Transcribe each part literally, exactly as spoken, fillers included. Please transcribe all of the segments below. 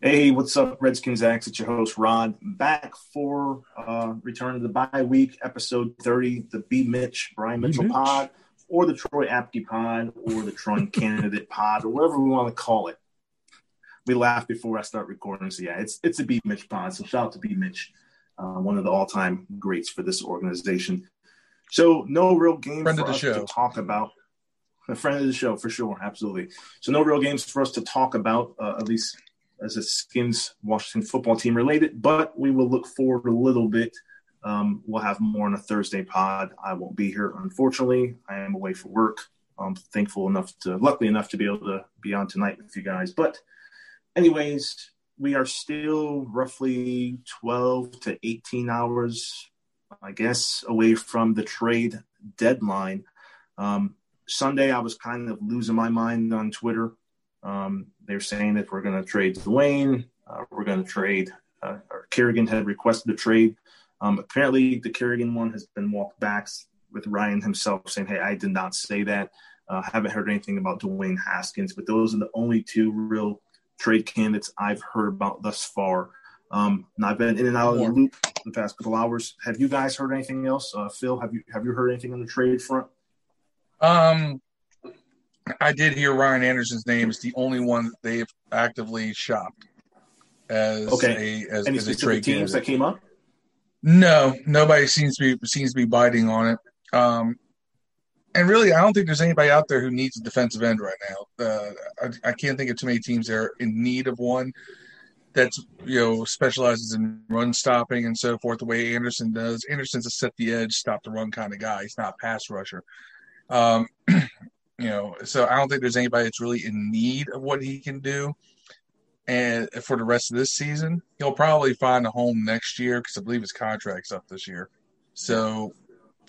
Hey, what's up, Redskins Axe? It's your host, Rod, back for uh, return of the bye week, episode thirty, the B. Mitch, Brian Mitchell Mitch. pod, or the Troy Apke pod, or the Trun Candidate pod, or whatever we want to call it. We laugh before I start recording, so yeah, it's it's a B. Mitch pod, so shout out to B. Mitch, uh, one of the all-time greats for this organization. So no real game friend for us show. to talk about. A friend of the show, for sure, absolutely. So no real games for us to talk about, uh, at least as a Skins Washington football team related, but we will look forward a little bit. Um, we'll have more on a Thursday pod. I won't be here, unfortunately. I am away for work. I'm thankful enough to, luckily enough to be able to be on tonight with you guys. But anyways, we are still roughly twelve to eighteen hours, I guess, away from the trade deadline. Um, Sunday, I was kind of losing my mind on Twitter. Um, they're saying that we're going to trade Dwayne. Uh, we're going to trade, uh, or Kerrigan had requested a trade. Um, apparently the Kerrigan one has been walked back with Ryan himself saying, hey, I did not say that. Uh, haven't heard anything about Dwayne Haskins, but those are the only two real trade candidates I've heard about thus far. Um, and I've been in and out of the loop the past couple hours. Have you guys heard anything else? Uh, Phil, have you, have you heard anything on the trade front? Um, I did hear Ryan Anderson's name is the only one that they've actively shopped as okay. a as, Any as a trade teams candidate. That came up. No, nobody seems to be seems to be biting on it. Um, and really, I don't think there's anybody out there who needs a defensive end right now. Uh, I, I can't think of too many teams that are in need of one that's you know specializes in run stopping and so forth the way Anderson does. Anderson's a set the edge, stop the run kind of guy. He's not a pass rusher. Um, You know, so I don't think there's anybody that's really in need of what he can do. And for the rest of this season, he'll probably find a home next year because I believe his contract's up this year. So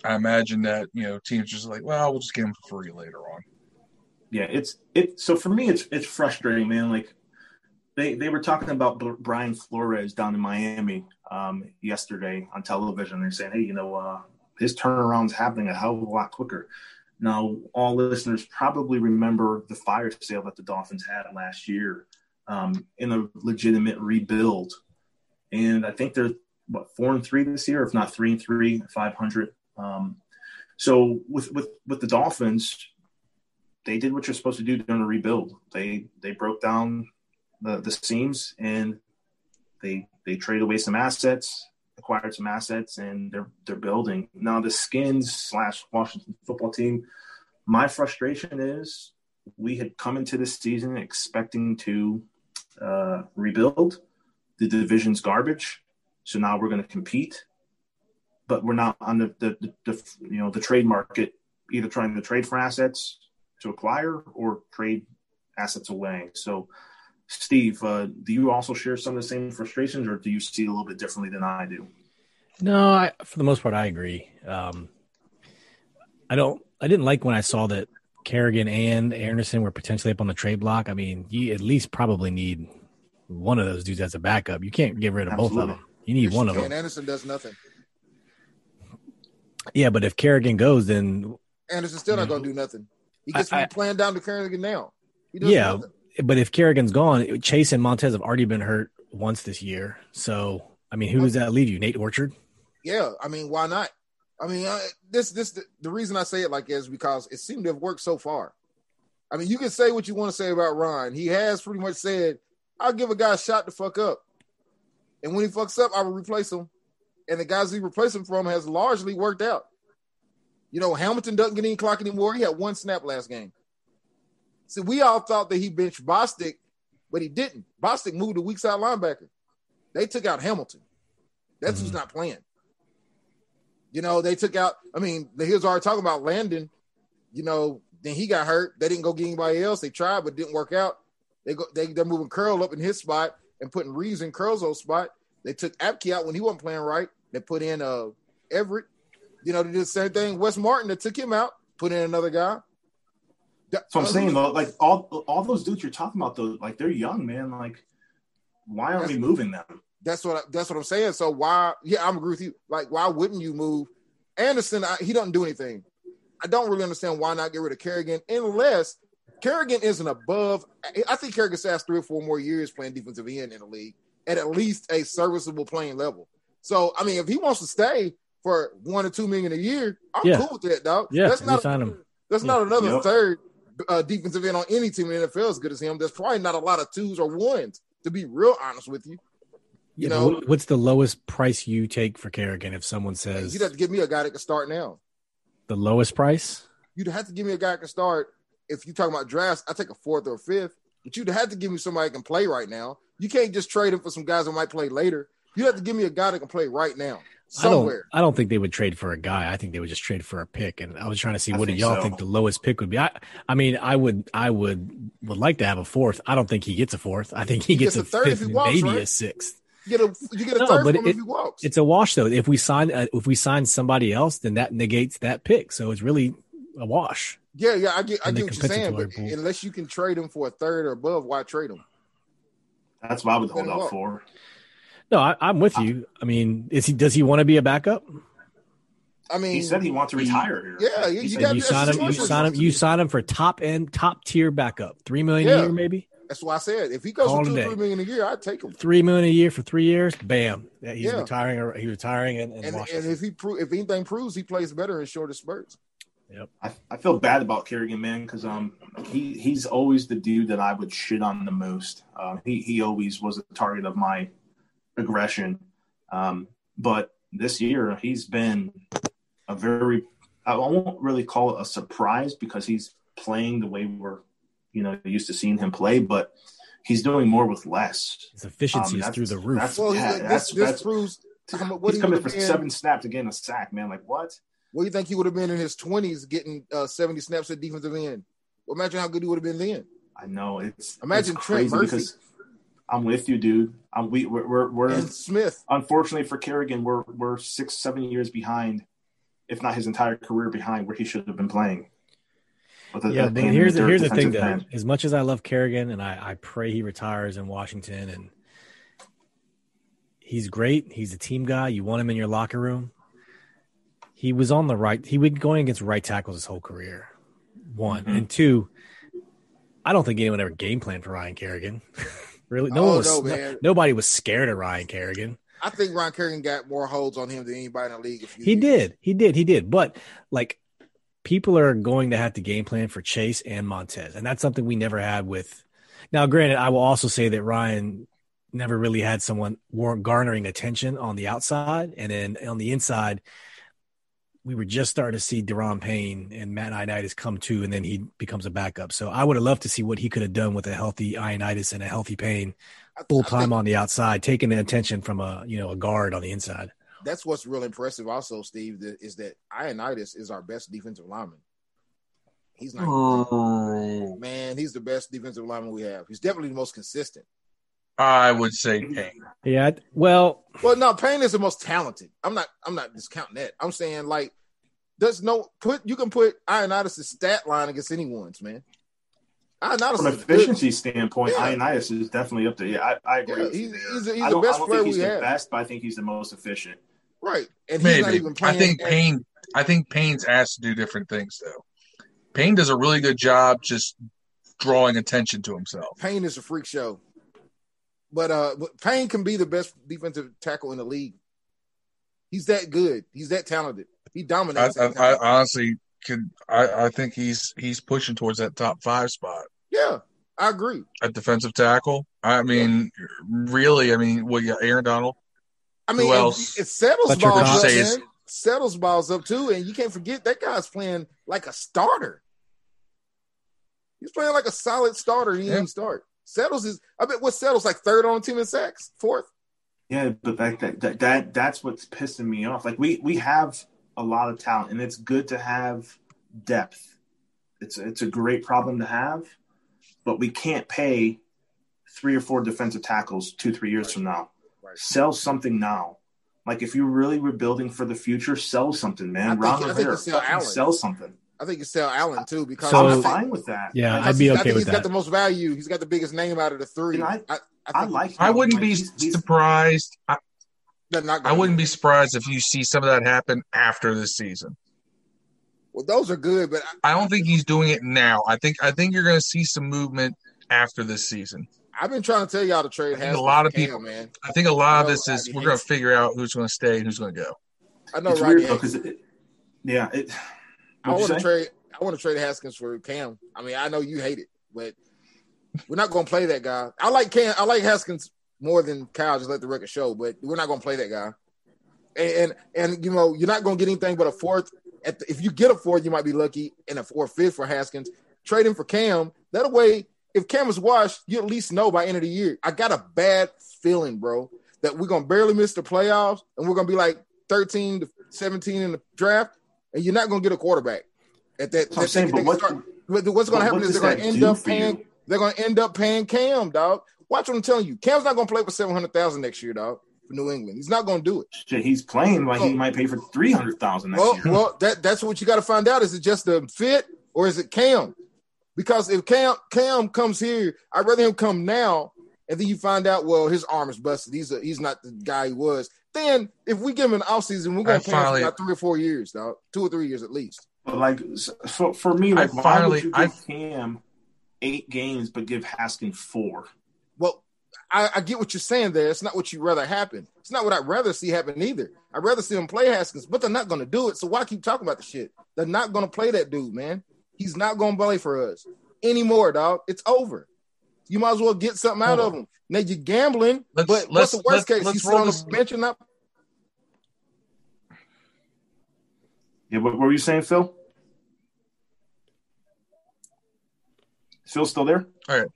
I imagine that, you know, teams just like, well, we'll just get him for free later on. Yeah, it's it. So for me, it's it's frustrating, man. Like they, they were talking about Brian Flores down in Miami um, yesterday on television. They're saying, hey, you know, uh, his turnaround's happening a hell of a lot quicker. Now, all listeners probably remember the fire sale that the Dolphins had last year um, in a legitimate rebuild. And I think they're, what, four and three this year, if not three and three, five hundred. Um, so with, with, with the Dolphins, they did what you're supposed to do during a rebuild. They they broke down the, the seams and they they traded away some assets. Acquired some assets and they're they're building now. The Skins slash Washington football team. My frustration is we had come into this season expecting to uh, rebuild. The division's garbage, so now we're going to compete, but we're not on the, the, the, the you know the trade market either trying to trade for assets to acquire or trade assets away. So. Steve, uh, do you also share some of the same frustrations or do you see it a little bit differently than I do? No, I, for the most part, I agree. Um, I don't, I didn't like when I saw that Kerrigan and Anderson were potentially up on the trade block. I mean, you at least probably need one of those dudes as a backup. You can't get rid of Absolutely. both of them. You need There's one of them. And Anderson does nothing. Yeah, but if Kerrigan goes, then Anderson's still not going to do nothing. He gets I, I, playing down to Kerrigan now. He does yeah. nothing. But if Kerrigan's gone, Chase and Montez have already been hurt once this year. So, I mean, who does that leave you? Nate Orchard? Yeah, I mean, why not? I mean, I, this this the, the reason I say it like this is because it seemed to have worked so far. I mean, you can say what you want to say about Ron. He has pretty much said, I'll give a guy a shot to fuck up. And when he fucks up, I will replace him. And the guys he replaced him from has largely worked out. You know, Hamilton doesn't get any clock anymore. He had one snap last game. See, we all thought that he benched Bostick, but he didn't. Bostick moved to weak side linebacker. They took out Hamilton. That's mm-hmm. who's not playing. You know, they took out – I mean, the Hills already talking about Landon. You know, then he got hurt. They didn't go get anybody else. They tried, but didn't work out. They go, they, they're moving Curl up in his spot and putting Reaves in Curl's old spot. They took Apke out when he wasn't playing right. They put in uh, Everett. You know, they did the same thing. Wes Martin, they took him out, put in another guy. That's what I'm saying, though. Like all, all those dudes you're talking about, though, like they're young, man. Like, why aren't that's, we moving them? That's what I, that's what I'm saying. So why? Yeah, I'm agree with you. Like, why wouldn't you move Anderson? I, he doesn't do anything. I don't really understand why not get rid of Kerrigan unless Kerrigan isn't above. I think Kerrigan has three or four more years playing defensive end in the league at at least a serviceable playing level. So, I mean, if he wants to stay for one or two million a year, I'm yeah. cool with that, dog. Yeah, that's not a, that's yeah. not another yep. third uh, defensive end on any team in the N F L as good as him. There's probably not a lot of twos or ones, to be real honest with you. You yeah, know, what's the lowest price you take for Kerrigan if someone says you'd have to give me a guy that can start now? The lowest price? You'd have to give me a guy that can start. If you're talking about drafts, I take a fourth or a fifth, but you'd have to give me somebody that can play right now. You can't just trade him for some guys that might play later. You have to give me a guy that can play right now somewhere. I don't, I don't think they would trade for a guy. I think they would just trade for a pick. And I was trying to see, what do y'all so. think the lowest pick would be? I, I mean, I would, I would, would like to have a fourth. I don't think he gets a fourth. I think he, he gets, gets a third fifth, if he walks, maybe right? a sixth. You get a, you get a no, third from him it, if he walks. It's a wash though. If we sign, uh, if we sign somebody else, then that negates that pick. So it's really a wash. Yeah, yeah, I get, I get what you're saying, but pool. unless you can trade him for a third or above, why trade him? That's what I would hold out for. No, I, I'm with you. I mean, is he? Does he want to be a backup? I mean, he said he wants to retire. He, yeah, you, you, you sign him. You sign him. You sign him for top end, top tier backup, three million yeah. a year, maybe. That's why I said if he goes for two, three million a year, I'd take him. Three million a year for three years, bam. Yeah, he's yeah. retiring. He's retiring, and and, and, and if he pro- if anything proves he plays better in shorter spurts. Yep. I, I feel bad about Kerrigan, man, because um he, he's always the dude that I would shit on the most. Um, he he always was a target of my aggression. Um, but this year he's been a very I won't really call it a surprise because he's playing the way we're you know used to seeing him play, but he's doing more with less. His efficiency um, is through the roof. That's, well, yeah, this, that's, this that's, proves what he's coming for been? seven snaps to get a sack, man. Like what? What do you think he would have been in his twenties getting uh, seventy snaps at defensive end? Well, imagine how good he would have been then. I know. It's Imagine it's Trent Murphy. I'm with you, dude. I'm, we, we're, we're, we're and Smith. Unfortunately for Kerrigan, we're, we're six, seven years behind, if not his entire career behind, where he should have been playing. The, yeah, but here's the, here's the thing, though. As much as I love Kerrigan, and I, I pray he retires in Washington, and he's great. He's a team guy. You want him in your locker room. He was on the right. He was going against right tackles his whole career, one. Mm-hmm. And two, I don't think anyone ever game planned for Ryan Kerrigan. Really? No oh, one was, no, no, nobody was scared of Ryan Kerrigan. I think Ryan Kerrigan got more holds on him than anybody in the league. If you he did. did. He did. He did. But, like, people are going to have to game plan for Chase and Montez. And that's something we never had with – now, granted, I will also say that Ryan – never really had someone garnering attention on the outside. And then on the inside, we were just starting to see Deron Payne and Matt Ioannidis come to, and then he becomes a backup. So I would have loved to see what he could have done with a healthy Ioannidis and a healthy Payne full time on the outside, taking the attention from a, you know, a guard on the inside. That's what's real impressive also, Steve, is that Ioannidis is our best defensive lineman. He's not, oh. man, he's the best defensive lineman we have. He's definitely the most consistent. I would say Payne. Yeah, well, well, no, Payne is the most talented. I'm not, I'm not discounting that. I'm saying like, there's no put. You can put Ioannidis' stat line against anyone's, man. Ioannidis from an efficiency good. standpoint, yeah. Ioannidis is definitely up there. Yeah, I, I agree. Yeah, with he's he's, a, he's I the best I player think he's we the have. Best, but I think he's the most efficient. Right, and Maybe. he's not even playing. I think Payne. I think Payne's asked to do different things though. Payne does a really good job just drawing attention to himself. Payne is a freak show. But uh, Payne can be the best defensive tackle in the league. He's that good. He's that talented. He dominates. I, I, I honestly can. I, I think he's he's pushing towards that top five spot. Yeah, I agree. At defensive tackle, I mean, yeah. really, I mean, well, yeah, Aaron Donald. I mean, who else? It, it settles Let balls up. Say man. Settles balls up too, and you can't forget that guy's playing like a starter. He's playing like a solid starter. He yeah. didn't start. Settles is – I bet what Settles, like third on team in sacks, fourth? Yeah, but that, that that that's what's pissing me off. Like, we we have a lot of talent, and it's good to have depth. It's, it's a great problem to have, but we can't pay three or four defensive tackles two, three years right. from now. Right. Sell something now. Like, if you really were building for the future, sell something, man. Ron Rivera, sell, sell something. I think you sell Allen, too, because so, I'm fine with that. Yeah, I'd be okay with that. I think he's got the most value. He's got the biggest name out of the three. And I, I, I, I like I wouldn't be surprised. I, I wouldn't be surprised if you see some of that happen after this season. Well, those are good, but I, I don't think he's doing it now. I think I think you're going to see some movement after this season. I've been trying to tell y'all to trade Haskins. A lot of Cam, people, man. I think a lot of this is we're going to figure out who's going to stay and who's going to go. I know, right? It, yeah, it, I want to trade. I want to trade Haskins for Cam. I mean, I know you hate it, but we're not going to play that guy. I like Cam. I like Haskins more than Kyle. Just let the record show, but we're not going to play that guy. And and, and you know, you're not going to get anything but a fourth. At the, if you get a fourth, you might be lucky, and a four or fifth for Haskins. Trade him for Cam. That way, if Cam is washed, you at least know by end of the year. I got a bad feeling, bro, that we're going to barely miss the playoffs, and we're going to be like thirteen to seventeen in the draft, and you're not going to get a quarterback. At that, that I'm saying, but what, start, what's going to happen is they're going to end up paying. They're going to end up paying Cam, dog. Watch what I'm telling you. Cam's not going to play for seven hundred thousand next year, dog. For New England, he's not going to do it. Shit, he's playing like oh. he might pay for three hundred thousand next well, year. Well, that that's what you got to find out. Is it just a fit or is it Cam? Because if Cam Cam comes here, I'd rather him come now, and then you find out, well, his arm is busted. He's a, he's not the guy he was. Then if we give him an offseason, we're going to play him for about three or four years, dog. Two or three years at least. Like, so for me, like, I finally, why would you give Cam eight games but give Haskins four? Well, I, I get what you're saying there. It's not what you'd rather happen. It's not what I'd rather see happen either. I'd rather see them play Haskins, but they're not going to do it. So why keep talking about the shit? They're not going to play that dude, man. He's not going to play for us anymore, dog. It's over. You might as well get something out of him. Now you're gambling, let's, but let's, what's the worst let's, case? He's on the bench and not. Yeah, what, what were you saying, Phil? Phil still there? All right.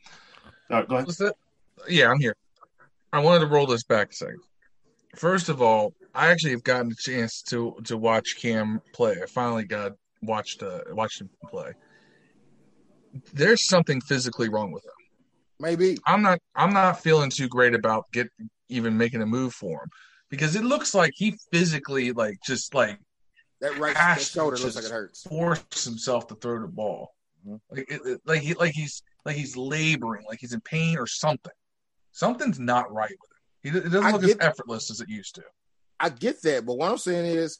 All right, go ahead. Yeah, I'm here. I wanted to roll this back a second. First of all, I actually have gotten a chance to to watch Cam play. I finally got watched uh, watched him play. There's something physically wrong with him. Maybe. I'm not I'm not feeling too great about get even making a move for him because it looks like he physically like just like that right that shoulder looks like it hurts. Forces himself to throw the ball. Like, it, it, like he, like he's, like he's laboring, like he's in pain or something. Something's not right with him. It, it doesn't I look as effortless that. as it used to. I get that, but what I'm saying is,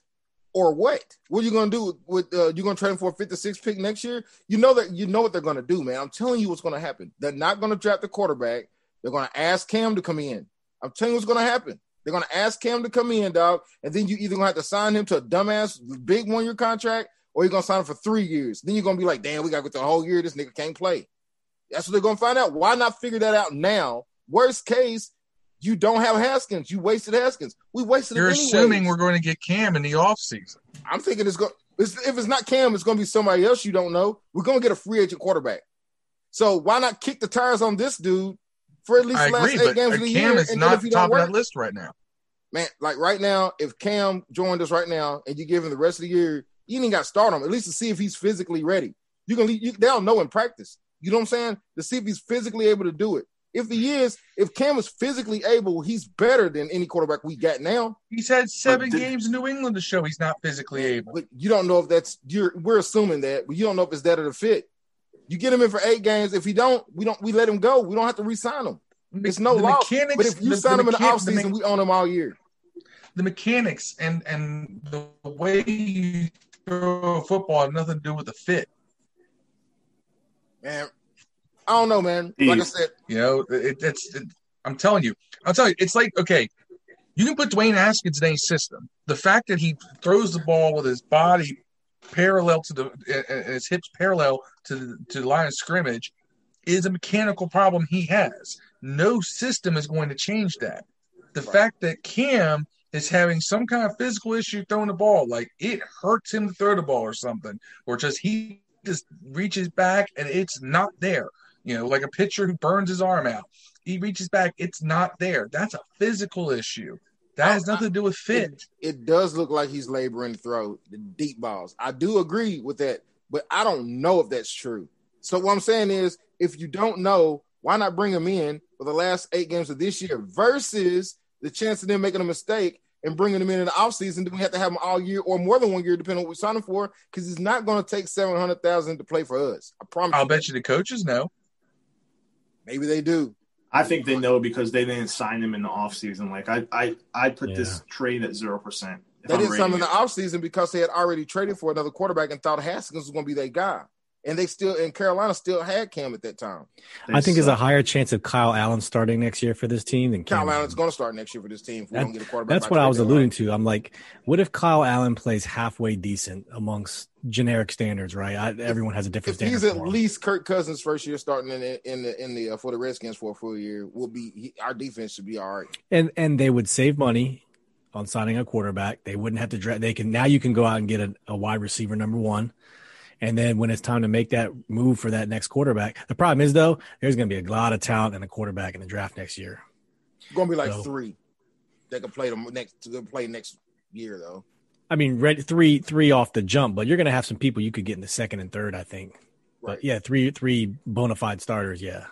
or what? What are you going to do with? Uh, you going to trade him for a fifty-six pick next year? You know that you know what they're going to do, man. I'm telling you what's going to happen. They're not going to draft the quarterback. They're going to ask Cam to come in. I'm telling you what's going to happen. They're going to ask Cam to come in, dog, and then you either going to have to sign him to a dumbass big one-year contract. Or you're going to sign him for three years. Then you're going to be like, damn, we got to get the whole year. This nigga can't play. That's what they're going to find out. Why not figure that out now? Worst case, you don't have Haskins. You wasted Haskins. We wasted You're him anyways. Assuming we're going to get Cam in the offseason. I'm thinking it's going if it's not Cam, it's going to be somebody else you don't know. We're going to get a free agent quarterback. So why not kick the tires on this dude for at least I the last agree, eight games of the Cam year? Cam is and not the top of that list right now. Man, like right now, if Cam joined us right now and you give him the rest of the year, you ain't got to start him, at least to see if he's physically ready. You can you, they'll know in practice. You know what I'm saying? To see if he's physically able to do it. If he is, if Cam is physically able, he's better than any quarterback we got now. He's had seven did, games in New England to show he's not physically able. But you don't know if that's you're we're assuming that, but you don't know if it's that or the fit. You get him in for eight games. If he don't, we don't we let him go. We don't have to re-sign him. It's no loss. But if you the, sign the him in the offseason, we own him all year. The mechanics and and the way you throw football had nothing to do with the fit. Man, I don't know, man. Like I said, you know, it, it's. It, I'm telling you, I'll tell you, it's like okay, you can put Dwayne Haskins in any system. The fact that he throws the ball with his body parallel to the and his hips parallel to the, to the line of scrimmage is a mechanical problem he has. No system is going to change that. The right. fact that Cam is having some kind of physical issue throwing the ball, like it hurts him to throw the ball or something, or just he just reaches back and it's not there. You know, like a pitcher who burns his arm out. He reaches back, it's not there. That's a physical issue. That has nothing to do with fit. It, it does look like he's laboring to throw the deep balls. I do agree with that, but I don't know if that's true. So what I'm saying is, if you don't know, why not bring him in for the last eight games of this year versus the chance of them making a mistake and bringing him in in the offseason, then we have to have him all year or more than one year, depending on what we sign him for, because he's not going to take seven hundred thousand dollars to play for us. I promise I'll you. I'll bet you the coaches know. Maybe they do. I think they know because they didn't sign him in the offseason. Like, I I, I put yeah. this trade at zero percent. They did something in the offseason because they had already traded for another quarterback and thought Haskins was going to be their guy. And they still, and Carolina still had Cam at that time. They I think suck. There's a higher chance of Kyle Allen starting next year for this team than Cam. Kyle Allen's going to start next year for this team. If we that, don't get a quarterback. That's what I was alluding to. I'm like, what if Kyle Allen plays halfway decent amongst generic standards? Right, I, everyone has a different. If standard he's at him. least Kirk Cousins' first year starting in the, in the in the uh, for the Redskins for a full year, will be he, our defense should be all right. And and they would save money on signing a quarterback. They wouldn't have to draft. They can now you can go out and get a, a wide receiver number one. And then when it's time to make that move for that next quarterback, the problem is, though, there's going to be a lot of talent in a quarterback in the draft next year. It's going to be like so, three that can play, them next, play next year, though. I mean, red, three three off the jump, but you're going to have some people you could get in the second and third, I think. Right. But, yeah, three three bona fide starters, yeah.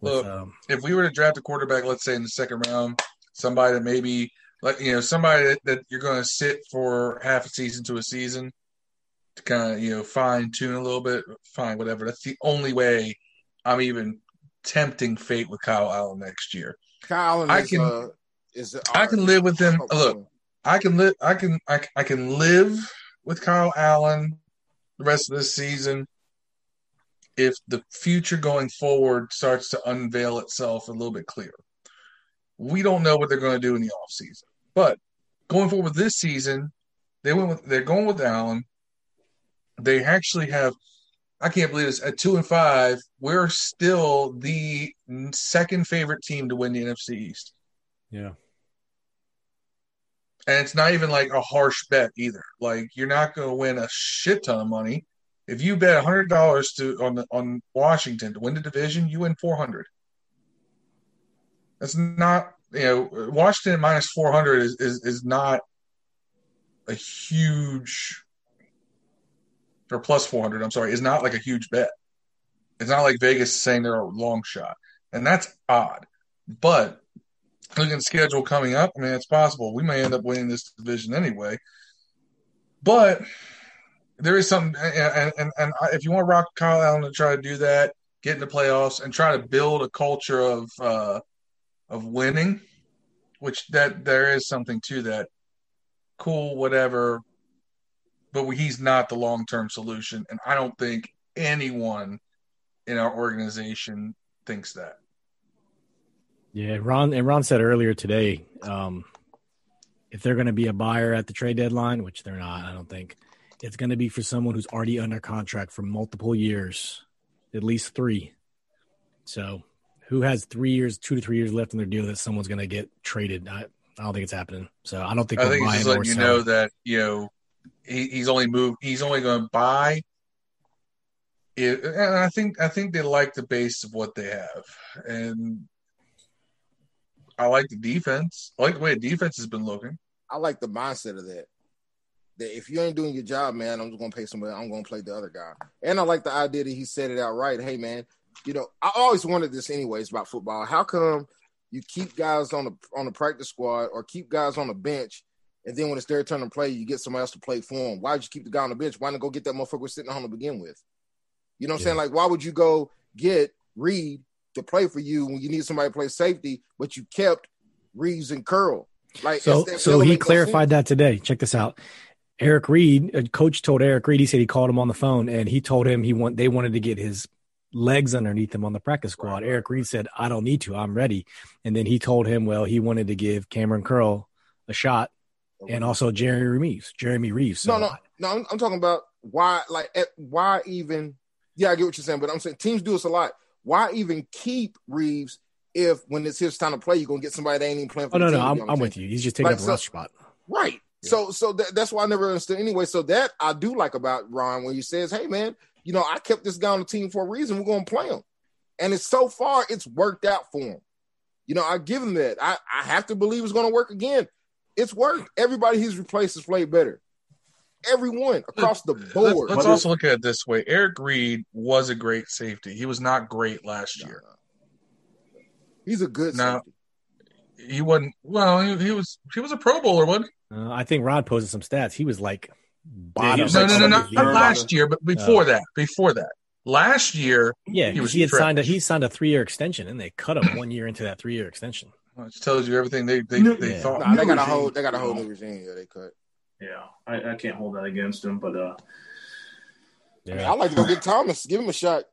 With, Look, um, if we were to draft a quarterback, let's say, in the second round, somebody that maybe – like you know, somebody that, that you're going to sit for half a season to a season – to kind of, you know, fine-tune a little bit, fine, whatever. That's the only way I'm even tempting fate with Kyle Allen next year. Kyle Allen I is, can, uh, is I can live with him. Oh, Look, I can live I can, I, I can live with Kyle Allen the rest of this season if the future going forward starts to unveil itself a little bit clearer. We don't know what they're going to do in the offseason. But going forward this season, they went with, they're going with Allen. They actually have, I can't believe this, at two and five, we're still the second favorite team to win the N F C East. Yeah. And it's not even like a harsh bet either. Like, you're not going to win a shit ton of money. If you bet one hundred dollars to on the, on Washington to win the division, you win four hundred dollars. That's not, you know, Washington minus four hundred is, is, is not a huge or plus four hundred, I'm sorry, is not like a huge bet. It's not like Vegas saying they're a long shot. And that's odd. But looking at the schedule coming up, I mean, it's possible. We may end up winning this division anyway. But there is something, and, and, and if you want to rock Kyle Allen to try to do that, get in the playoffs, and try to build a culture of uh, of winning, which that there is something to that. Cool, whatever. But he's not the long-term solution, and I don't think anyone in our organization thinks that. Yeah, Ron and Ron said earlier today, um, if they're going to be a buyer at the trade deadline, which they're not, I don't think, it's going to be for someone who's already under contract for multiple years, at least three. So who has three years, two to three years left in their deal that someone's going to get traded? I, I don't think it's happening. So I don't think I think it's just letting you know that, you know, He, he's only moved. He's only going to buy. It, and I think I think they like the base of what they have, and I like the defense. I like the way the defense has been looking. I like the mindset of that. That if you ain't doing your job, man, I'm just going to pay somebody. I'm going to play the other guy. And I like the idea that he said it outright. Hey, man, you know, I always wanted this anyways about football. How come you keep guys on the on the practice squad or keep guys on the bench? And then when it's their turn to play, you get somebody else to play for them. Why would you keep the guy on the bench? Why not go get that motherfucker sitting at home to begin with? You know what yeah. I'm saying? Like, why would you go get Reid to play for you when you need somebody to play safety, but you kept Reaves and Curl? Like, So, so he clarified that today. Check this out. Eric Reid, a coach told Eric Reid, he said he called him on the phone, and he told him he want, they wanted to get his legs underneath him on the practice squad. Right. Eric Reid said, I don't need to. I'm ready. And then he told him, well, he wanted to give Cameron Curl a shot. And also Jeremy Reaves. Jeremy Reaves. So. No, no, no. I'm, I'm talking about why, like, why even? Yeah, I get what you're saying, but I'm saying teams do this a lot. Why even keep Reaves if when it's his time to play, you're gonna get somebody that ain't even playing for? Oh no, no, I'm, I'm with you. He's just taking up the rush spot. Right. Yeah. So, so that, that's why I never understood. Anyway, so that I do like about Ron when he says, "Hey, man, you know, I kept this guy on the team for a reason. We're gonna play him," and it's so far it's worked out for him. You know, I give him that. I, I have to believe it's gonna work again. It's worked. Everybody he's replaced has played better. Everyone across the board. Let's also look at it this way. Eric Reid was a great safety. He was not great last year. He's a good now, safety. He wasn't – well, he, he was He was a Pro Bowler, wasn't he? Uh, I think Rod posted some stats. He was like bottom. Yeah, was no, like no, no, no, not last year, but before uh, that. Before that. Last year, yeah, he was he had signed a, he signed a three-year extension, and they cut him one year into that three-year extension. Well, it tells you everything they they, they yeah. thought. Nah, they got a whole they got a whole new regime. Yeah, they cut. Yeah, I, I can't hold that against them, but uh, yeah. I mean, I like to go get Thomas. Give him a shot.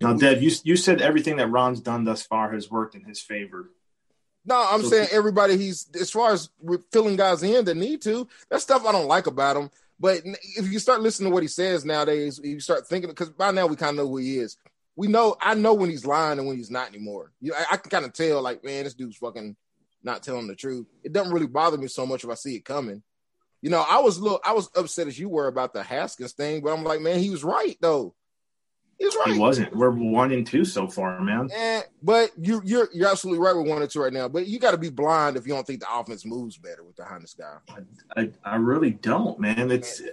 Now, Dev, you you said everything that Ron's done thus far has worked in his favor. No, I'm so, saying everybody he's as far as filling guys in that need to. That's stuff I don't like about him. But if you start listening to what he says nowadays, you start thinking because by now we kind of know who he is. We know I know when he's lying and when he's not anymore. You know, I, I can kind of tell, like, man, this dude's fucking not telling the truth. It doesn't really bother me so much if I see it coming. You know, I was a little, I was upset as you were about the Haskins thing, but I'm like, man, he was right though. He was right. He wasn't. We're one and two so far, man. And, but you, you're you're absolutely right. We're one and two right now. But you got to be blind if you don't think the offense moves better with the Hines guy. I, I, I really don't, man. It's man,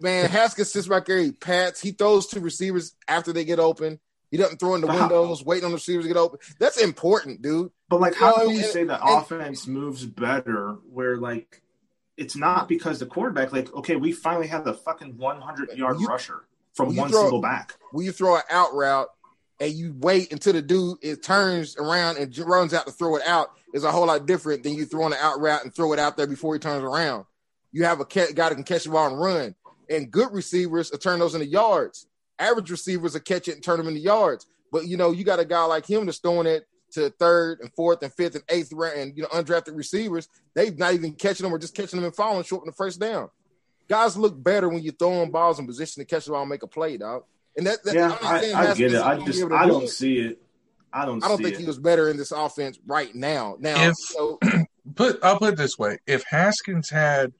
man Haskins sits back there. He pats. He throws two receivers after they get open. He doesn't throw in the windows, how? waiting on the receivers to get open. That's important, dude. But, like, how can you say the offense moves better where, like, it's not because the quarterback, like, okay, we finally have the fucking one hundred-yard rusher from one single back. When you throw an out route and you wait until the dude it turns around and runs out to throw it out, is a whole lot different than you throwing an out route and throw it out there before he turns around. You have a guy that can catch the ball and run. And good receivers will turn those into yards. Average receivers will catch it and turn them into yards. But, you know, you got a guy like him that's throwing it to third and fourth and fifth and eighth round and, you know, undrafted receivers. They're not even catching them or just catching them and falling short on the first down. Guys look better when you're throwing balls in position to catch the ball and make a play, dog. And that, that yeah, I, I get it. I just I don't see it. I don't see it. I don't think he was better in this offense right now. Now, if, so, put, I'll put it this way. If Haskins had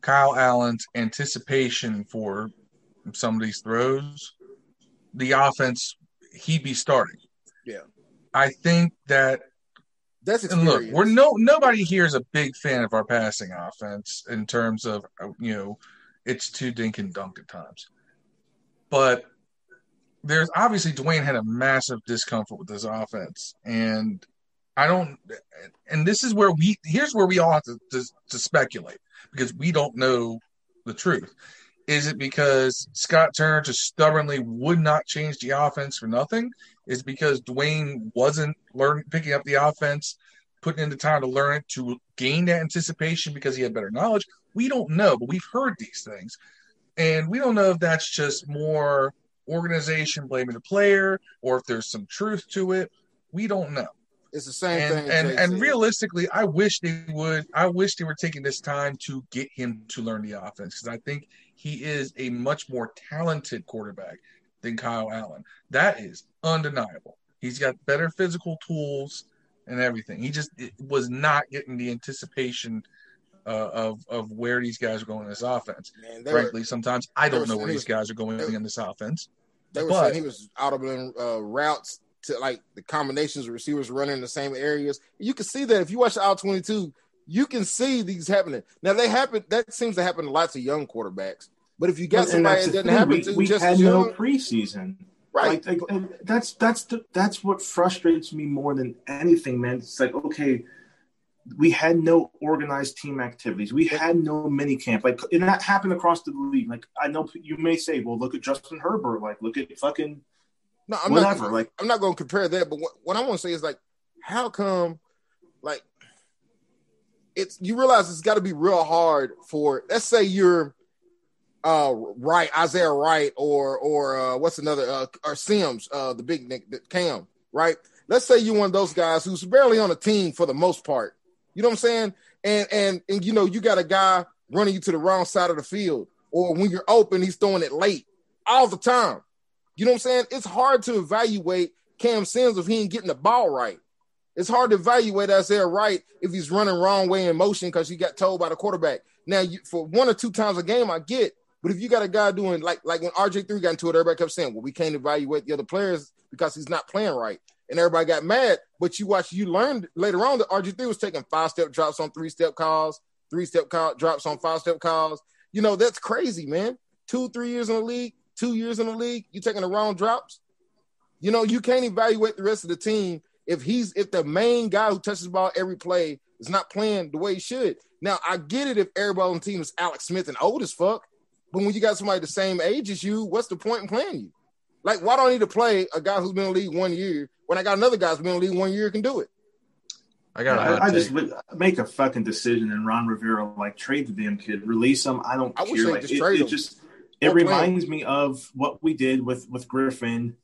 Kyle Allen's anticipation for – some of these throws, the offense, he'd be starting. Yeah. I think that that's experience. And look, we're no nobody here is a big fan of our passing offense in terms of, you know, it's too dink and dunk at times. But there's obviously Dwayne had a massive discomfort with this offense. And I don't and this is where we here's where we all have to, to, to speculate because we don't know the truth. Is it because Scott Turner just stubbornly would not change the offense for nothing? Is it because Dwayne wasn't learning, picking up the offense, putting in the time to learn it, to gain that anticipation because he had better knowledge? We don't know, but we've heard these things. And we don't know if that's just more organization blaming the player or if there's some truth to it. We don't know. It's the same and, thing. And, and realistically, I wish they would. I wish they were taking this time to get him to learn the offense because I think he is a much more talented quarterback than Kyle Allen. That is undeniable. He's got better physical tools and everything. He just was not getting the anticipation uh, of of where these guys are going in this offense. Man, Frankly, were, sometimes I don't know where these was, guys are going they, in this offense. They were but, saying he was audible in uh, routes to like the combinations of receivers running in the same areas. You can see that if you watch the All twenty-two. You can see these happening. Now, they happen. That seems to happen to lots of young quarterbacks. But if you got somebody that doesn't happen to, we just had no preseason. Right. Like, like, that's that's the, that's what frustrates me more than anything, man. It's like, okay, we had no organized team activities. We had no minicamp. Like, and that happened across the league. Like, I know you may say, well, look at Justin Herbert. Like, look at fucking no, I'm whatever. Not, like, I'm not going to compare that. But what, what I want to say is, like, how come, like, it's you realize it's got to be real hard for, let's say you're uh, Wright, Isaiah Wright, or or uh, what's another, uh, or Sims, uh, the big Nick, the Cam, right? Let's say you're one of those guys who's barely on a team for the most part. You know what I'm saying? And, and, and you know, you got a guy running you to the wrong side of the field, or when you're open, he's throwing it late all the time. You know what I'm saying? It's hard to evaluate Cam Sims if he ain't getting the ball right. It's hard to evaluate Isaiah Wright if he's running wrong way in motion because he got told by the quarterback. Now, you, for one or two times a game, I get. But if you got a guy doing like like when R J three got into it, everybody kept saying, well, we can't evaluate the other players because he's not playing right. And everybody got mad. But you watch, you learned later on that R J three was taking five-step drops on three-step calls, three-step call, drops on five-step calls. You know, that's crazy, man. Two, three years in the league, two years in the league, you taking the wrong drops. You know, you can't evaluate the rest of the team if he's if the main guy who touches the ball every play is not playing the way he should. Now, I get it if everybody on the team is Alex Smith and old as fuck, but when you got somebody the same age as you, what's the point in playing you? Like, why do I need to play a guy who's been in the league one year when I got another guy who's been in the league one year can do it? I got. Yeah, I, I just would make a fucking decision, and Ron Rivera like trade the damn kid, release him. I don't I care. Wish like, just it, trade it him. Just it Don't reminds play. me of what we did with, with Griffin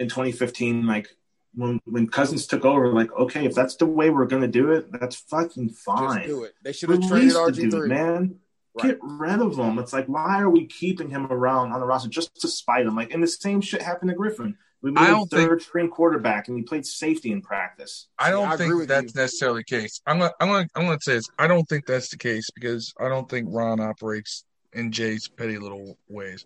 in twenty fifteen. Like when when Cousins took over, like okay, if that's the way we're gonna do it, that's fucking fine. Just do it. They should have traded R G three, man. Right. Get rid of him. It's like, why are we keeping him around on the roster just to spite him? Like, and the same shit happened to Griffin. We made him third string quarterback, and he played safety in practice. I don't yeah, I think that's you. necessarily the case. I'm gonna, I'm gonna, I'm gonna say this. I don't think that's the case because I don't think Ron operates in Jay's petty little ways.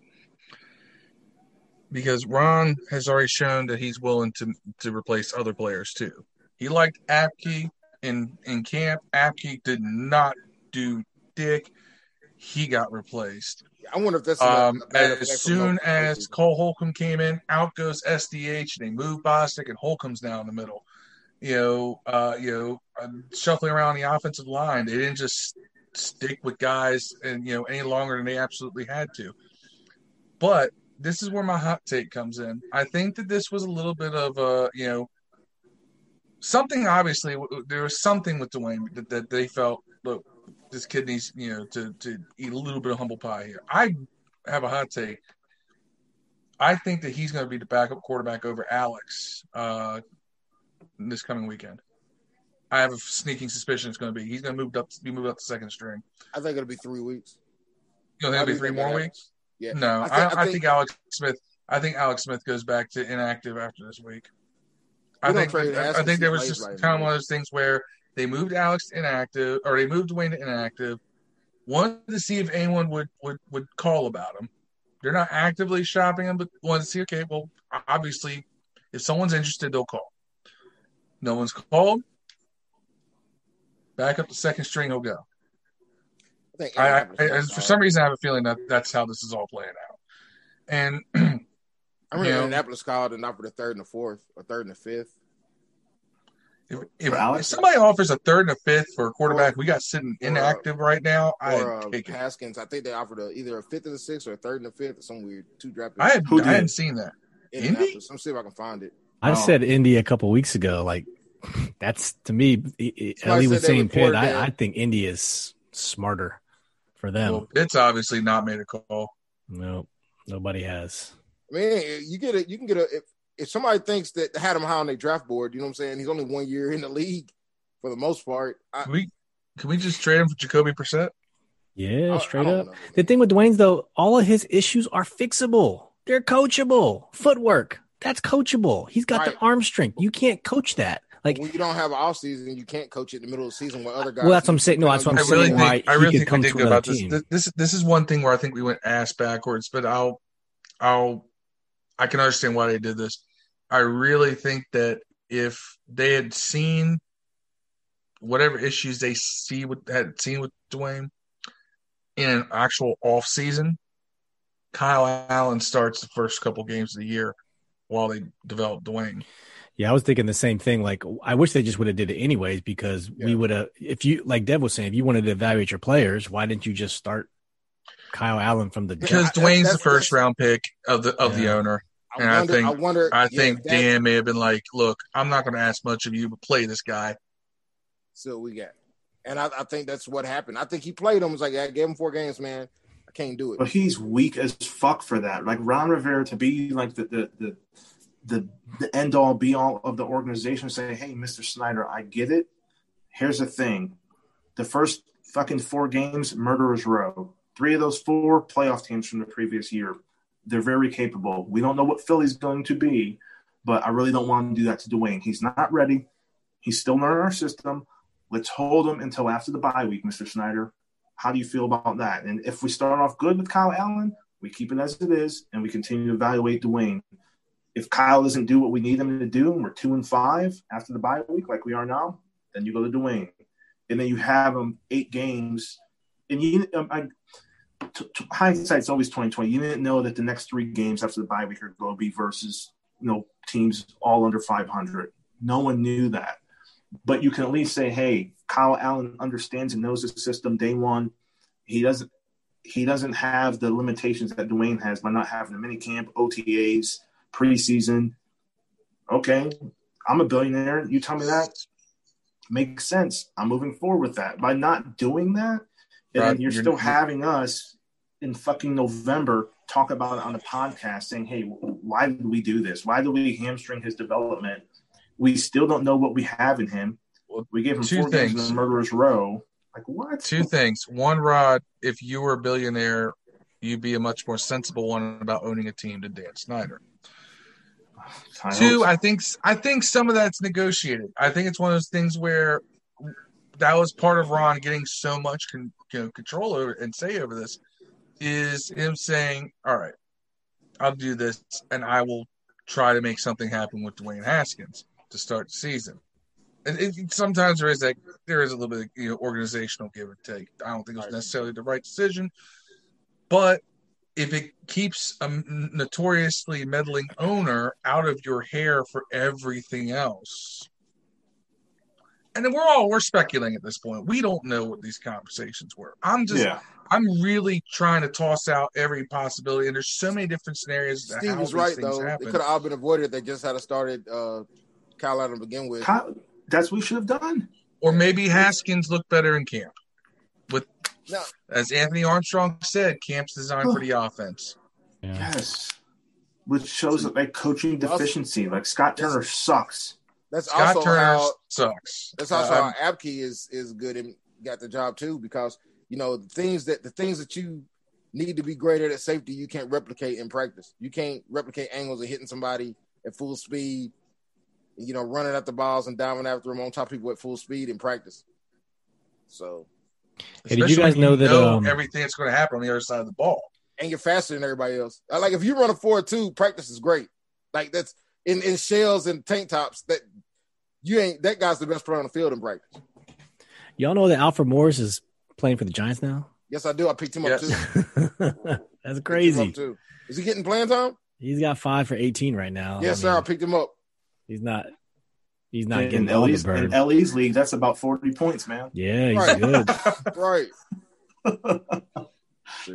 Because Ron has already shown that he's willing to to replace other players too. He liked Apke in in camp. Apke did not do dick. He got replaced. I wonder if that's um, – As soon as Cole Holcomb came in, out goes S D H. They move Bostick, and Holcomb's now in the middle. You know, uh, you know, uh, shuffling around the offensive line. They didn't just stick with guys and you know any longer than they absolutely had to. But this is where my hot take comes in. I think that this was a little bit of a, you know, something obviously – there was something with Dwayne that, that they felt, look, this kid needs, you know, to, to eat a little bit of humble pie here. I have a hot take. I think that he's going to be the backup quarterback over Alex uh, this coming weekend. I have a sneaking suspicion it's going to be. He's going to move up, be moved up to second string. I think it'll be three weeks. You know, it'll be three more weeks? Yeah. No, I, th- I, I, think, I think Alex Smith. I think Alex Smith goes back to inactive after this week. I think. I, I think there was just right kind of one of those things where. They moved Alex to inactive, or they moved Dwayne to inactive. Wanted to see if anyone would, would, would call about him. They're not actively shopping him, but wanted to see, okay, well, obviously, if someone's interested, they'll call. No one's called. Back up to second string, he'll go. I think I, I, I, for some reason, I have a feeling that that's how this is all playing out. And I remember know, Indianapolis called and not for the third and the fourth, or third and the fifth. If, if, if somebody offers a third and a fifth for a quarterback, or, we got sitting inactive uh, right now. Or, I'd take uh, it. Haskins, I think they offered a, either a fifth and a sixth or a third and a fifth. Some weird two draft. I, had, I hadn't seen that. Indy? I'm gonna see if I can find it. I um, said Indy a couple weeks ago. Like that's to me. Ellie was saying Pitt. I, I think Indy is smarter for them. Well, it's obviously not made a call. No, nobody has. Man, you get it. You can get a. If, If somebody thinks that had him high on their draft board, you know what I'm saying? He's only one year in the league for the most part. I, can we can we just trade him for Jacoby Brissett? Yeah, I, straight I up. Know. The thing with Dwayne's, though, all of his issues are fixable. They're coachable. Footwork, that's coachable. He's got right. the arm strength. You can't coach that. Like when you don't have an offseason, you can't coach it in the middle of the season where other guys. Well, that's what I'm saying. No, that's what I'm I really saying. Think, why I really think we did good about this. This, this. This is one thing where I think we went ass backwards, but I'll I'll – I can understand why they did this. I really think that if they had seen whatever issues they see with, had seen with Dwayne in an actual offseason, Kyle Allen starts the first couple games of the year while they develop Dwayne. Yeah, I was thinking the same thing. Like, I wish they just would have did it anyways because yeah. we would have – if you – like Dev was saying, if you wanted to evaluate your players, why didn't you just start Kyle Allen from the – Because job? Dwayne's the first-round pick of the of yeah. the owner. And I, wonder, I think I, wonder, I think yeah, Dan may have been like, look, I'm not going to ask much of you, but play this guy. So we got. And I, I think that's what happened. I think he played him. It was like, I gave him four games, man. I can't do it. But he's weak as fuck for that. Like Ron Rivera to be like the the the the, the end all be all of the organization, say, hey, Mister Snyder, I get it. Here's the thing. The first fucking four games, murderer's row. Three of those four playoff teams from the previous year. They're very capable. We don't know what Philly's going to be, but I really don't want to do that to Dwayne. He's not ready. He's still not in our system. Let's hold him until after the bye week, Mister Snyder. How do you feel about that? And if we start off good with Kyle Allen, we keep it as it is, and we continue to evaluate Dwayne. If Kyle doesn't do what we need him to do, and we're two and five after the bye week like we are now, then you go to Dwayne. And then you have him eight games. And you um, – I. T- t- hindsight's always twenty twenty. You didn't know that the next three games after the bye week are going to be versus, you know, teams all under five hundred. No one knew that. But you can at least say, hey, Kyle Allen understands and knows the system day one. He doesn't he doesn't have the limitations that Dwayne has by not having a minicamp, O T As, preseason. Okay, I'm a billionaire. You tell me that. makes sense. I'm moving forward with that. By not doing that, and right, you're, you're still having us in fucking November talk about it on the podcast saying, hey, why did we do this? Why did we hamstring his development? We still don't know what we have in him. We gave him two four things in the murderer's row. Like, what? Two things. One, Rod, if you were a billionaire, you'd be a much more sensible one about owning a team than Dan Snyder. Tiles. Two, I think I think some of that's negotiated. I think it's one of those things where that was part of Ron getting so much con, you know, control over and say over this is him saying, all right, I'll do this, and I will try to make something happen with Dwayne Haskins to start the season. It, it, sometimes there is that there is a little bit of, you know, organizational give and take. I don't think it was necessarily the right decision, but if it keeps a notoriously meddling owner out of your hair for everything else, and then we're all we're speculating at this point. We don't know what these conversations were. I'm just, yeah. I'm really trying to toss out every possibility, and there's so many different scenarios. Steve is right though; happen. They could have all been avoided if they just had started uh, Kyle Allen to begin with. How, that's what we should have done. Or maybe Haskins looked better in camp. With now, as Anthony Armstrong said, camp's designed oh, for the offense. Yeah. Yes, which shows that like coaching deficiency. Also, like Scott Turner sucks. That's Scott also Turner how, sucks. That's also um, how Apke is is good and got the job too, because you know the things that the things that you need to be great at at safety, you can't replicate in practice. You can't replicate angles of hitting somebody at full speed, you know, running at the balls and diving after them on top of people at full speed in practice. So, hey, did you guys know you that know um, everything that's going to happen on the other side of the ball, and you're faster than everybody else? Like if you run a four two, practice is great. Like that's. In, in shells and tank tops, that you ain't that guy's the best player on the field in practice. Y'all know that Alfred Morris is playing for the Giants now? Yes, I do. I picked him yes. up too. That's crazy. Too. Is he getting playing time? He's got five for eighteen right now. Yes, I mean, sir. I picked him up. He's not. He's not in, getting Ellie's in Ellie's league. That's about forty points, man. Yeah, he's right. good. right.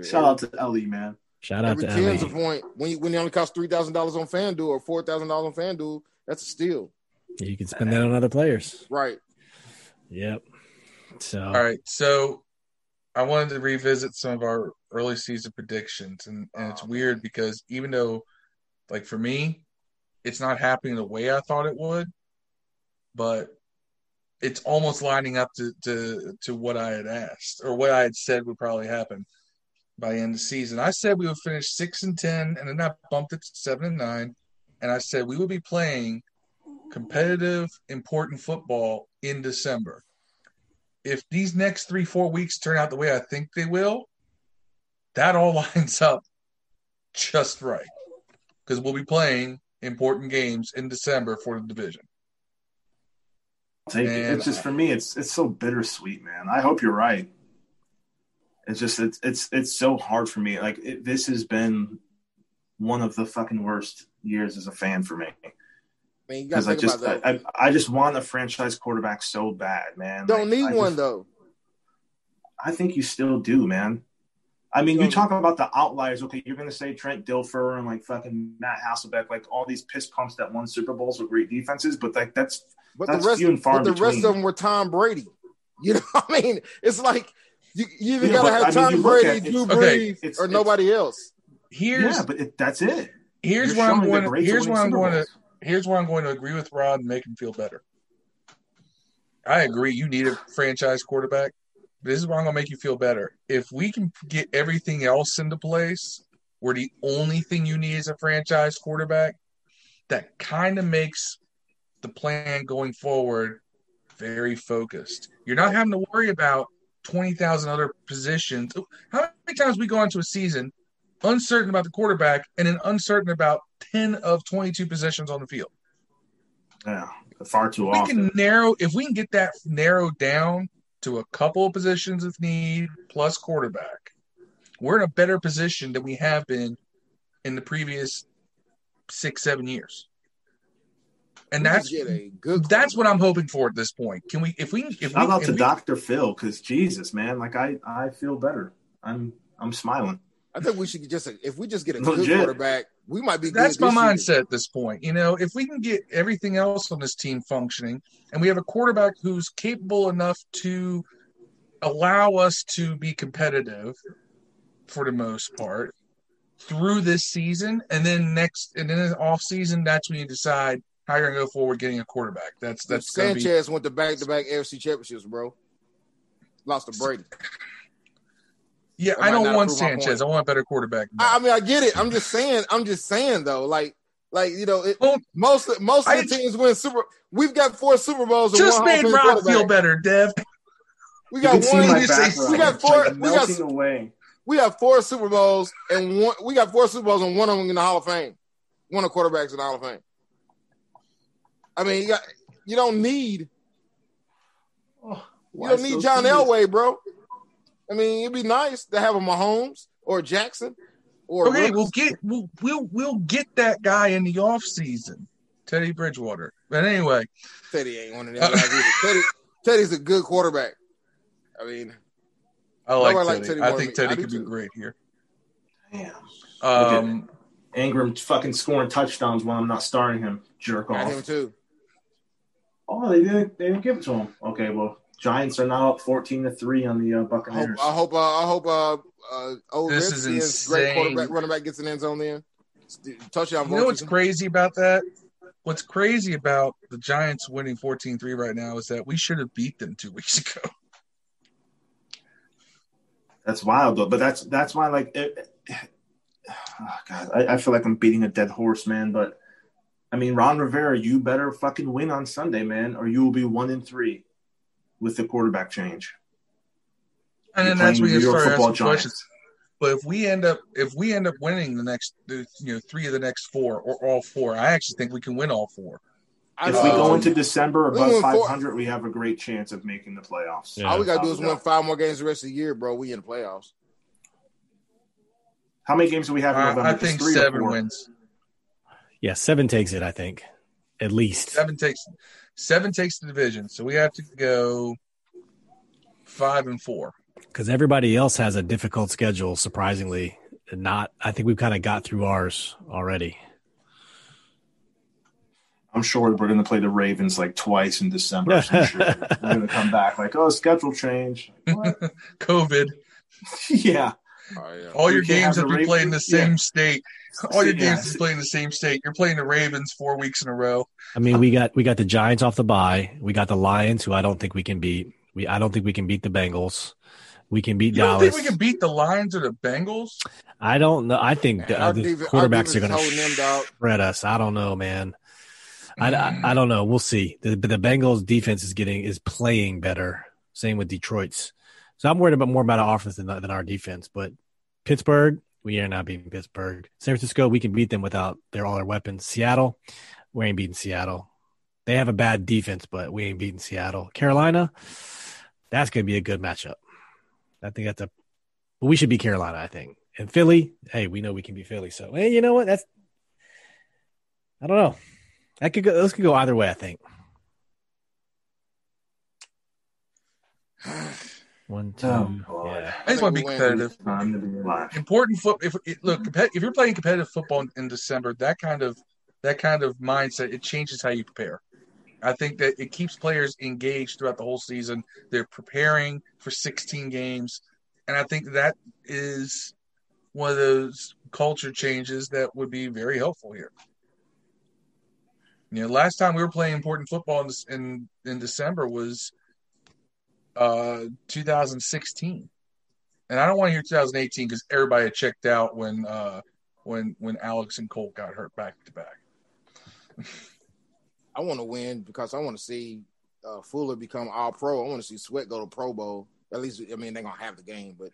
Shout out to Ellie, man. Shout out Every to Ellie. A point. When you, when it only costs three thousand dollars on FanDuel or four thousand dollars on FanDuel, that's a steal. You can spend that on other players. Right. Yep. So. All right. So I wanted to revisit some of our early season predictions. And, and it's weird because even though, like for me, it's not happening the way I thought it would, but it's almost lining up to, to, to what I had asked or what I had said would probably happen by the end of the season. I said we would finish six and ten, and then I bumped it to seven and nine. And I said we would be playing competitive, important football in December. If these next three, four weeks turn out the way I think they will, that all lines up just right because we'll be playing important games in December for the division. Take it. It's just for me, it's it's so bittersweet, man. I hope you're right. It's just it's it's it's so hard for me. Like it, this has been one of the fucking worst years as a fan for me. Because I, mean, I just I, I, I just want a franchise quarterback so bad, man. Don't like, need I one just, though. I think you still do, man. I mean, you, you talk about the outliers. Okay, you're going to say Trent Dilfer and like fucking Matt Hasselbeck, like all these piss pumps that won Super Bowls with great defenses. But like that's but that's the rest, few and far but the between. Rest of them were Tom Brady. You know what I mean? It's like. You, you either yeah, got to have Tom I mean, Brady, at, Drew Brees, okay, or nobody it's, else. Here's, yeah, but it, that's it. Here's where I'm going. To, here's where I'm going to. Here's where I'm going to agree with Rod and make him feel better. I agree. You need a franchise quarterback. This is where I'm going to make you feel better. If we can get everything else into place, where the only thing you need is a franchise quarterback, that kind of makes the plan going forward very focused. You're not having to worry about twenty thousand other positions. How many times we go into a season uncertain about the quarterback and then uncertain about ten of twenty-two positions on the field? Yeah, far too often. We can narrow, if we can get that narrowed down to a couple of positions if need, plus quarterback, we're in a better position than we have been in the previous six, seven years. And that's that's what I'm hoping for at this point. Can we, if we, if shout we, out if to we, Doctor Phil, because Jesus, man, like I, I feel better. I'm, I'm smiling. I think we should just if we just get a Legit. good quarterback, we might be. That's good my mindset year. At this point. You know, if we can get everything else on this team functioning, and we have a quarterback who's capable enough to allow us to be competitive for the most part through this season, and then next, and then off season, that's when you decide how you're going to go forward getting a quarterback. That's that's Sanchez be, went to back-to-back A F C championships, bro. Lost to Brady. Yeah, I don't want Sanchez. I want a better quarterback. I, I mean, I get it. I'm just saying. I'm just saying though. Like, like you know, it, well, most most of the I, teams win Super. We've got four Super Bowls. Just and one made Rob feel better, Dev. We got one. We got four. Like we got away. We got four Super Bowls and one. We got four Super Bowls and one of them in the Hall of Fame. One of the quarterbacks in the Hall of Fame. I mean, you got you don't need. Oh, you don't need so John serious? Elway, bro. I mean, it'd be nice to have a Mahomes or Jackson. Or okay, Williams. we'll get we'll, we'll we'll get that guy in the offseason, Teddy Bridgewater. But anyway, Teddy ain't one of them guys either. Teddy, Teddy's a good quarterback. I mean, I like Teddy. Like Teddy I think Teddy I could too. be great here. Damn. Um, Ingram fucking scoring touchdowns while I'm not starting him. Jerk off. Him too. Oh, they didn't they didn't give it to him. Okay, well. Giants are now up fourteen to three on the uh, Buccaneers. I hope. I hope. Uh, I hope uh, uh, old this is insane. Great quarterback, running back gets an end zone there. Touchdown. You know what's crazy about that? What's crazy about the Giants winning fourteen three right now is that we should have beat them two weeks ago. That's wild, though. But that's that's why, like, it, it, oh God, I, I feel like I'm beating a dead horse, man. But I mean, Ron Rivera, you better fucking win on Sunday, man, or you will be one and three. With the quarterback change, and then that's where you start asking questions. But if we end up if we end up winning the next, you know, three of the next four or all four, I actually think we can win all four. If uh, we go into December above five hundred, we have a great chance of making the playoffs. Yeah. All we gotta do is win five more games the rest of the year, bro. We in the playoffs. How many games do we have in November? Uh, I think seven wins. Yeah, seven takes it. I think at least seven takes. Seven takes the division, so we have to go five and four. Because everybody else has a difficult schedule, surprisingly. Not, I think we've kind of got through ours already. I'm sure we're going to play the Ravens like twice in December. So I'm sure we're going to come back like, oh, schedule change. Like, what? COVID. Yeah. Oh, yeah. All your games have to be played in the same yeah. state. All your games have to play in the same state. You're playing the Ravens four weeks in a row. I mean, we got we got the Giants off the bye. We got the Lions, who I don't think we can beat. We I don't think we can beat the Bengals. We can beat you Dallas. You don't think we can beat the Lions or the Bengals? I don't know. I think the, uh, the div- quarterbacks are going to shred us. I don't know, man. I, mm. I, I don't know. We'll see. The, the Bengals defense is getting is playing better. Same with Detroit's. So I'm worried about more about our offense than, than our defense. But Pittsburgh, we are not beating Pittsburgh. San Francisco, we can beat them without their all their weapons. Seattle, we ain't beating Seattle. They have a bad defense, but we ain't beating Seattle. Carolina, that's going to be a good matchup. I think that's a well, – we should beat Carolina, I think. And Philly, hey, we know we can beat Philly. So, hey, you know what? That's – I don't know. That could go, those could go either way, I think. One time. Oh, yeah. I just want to be competitive. Important foot. If it, look, if you're playing competitive football in December, that kind of that kind of mindset, it changes how you prepare. I think that it keeps players engaged throughout the whole season. They're preparing for sixteen games, and I think that is one of those culture changes that would be very helpful here. You know, last time we were playing important football in in, in December was. Uh, two thousand sixteen, and I don't want to hear two thousand eighteen because everybody had checked out when uh, when when Alex and Colt got hurt back to back. I want to win because I want to see uh, Fuller become All Pro. I want to see Sweat go to Pro Bowl. At least, I mean, they're gonna have the game, but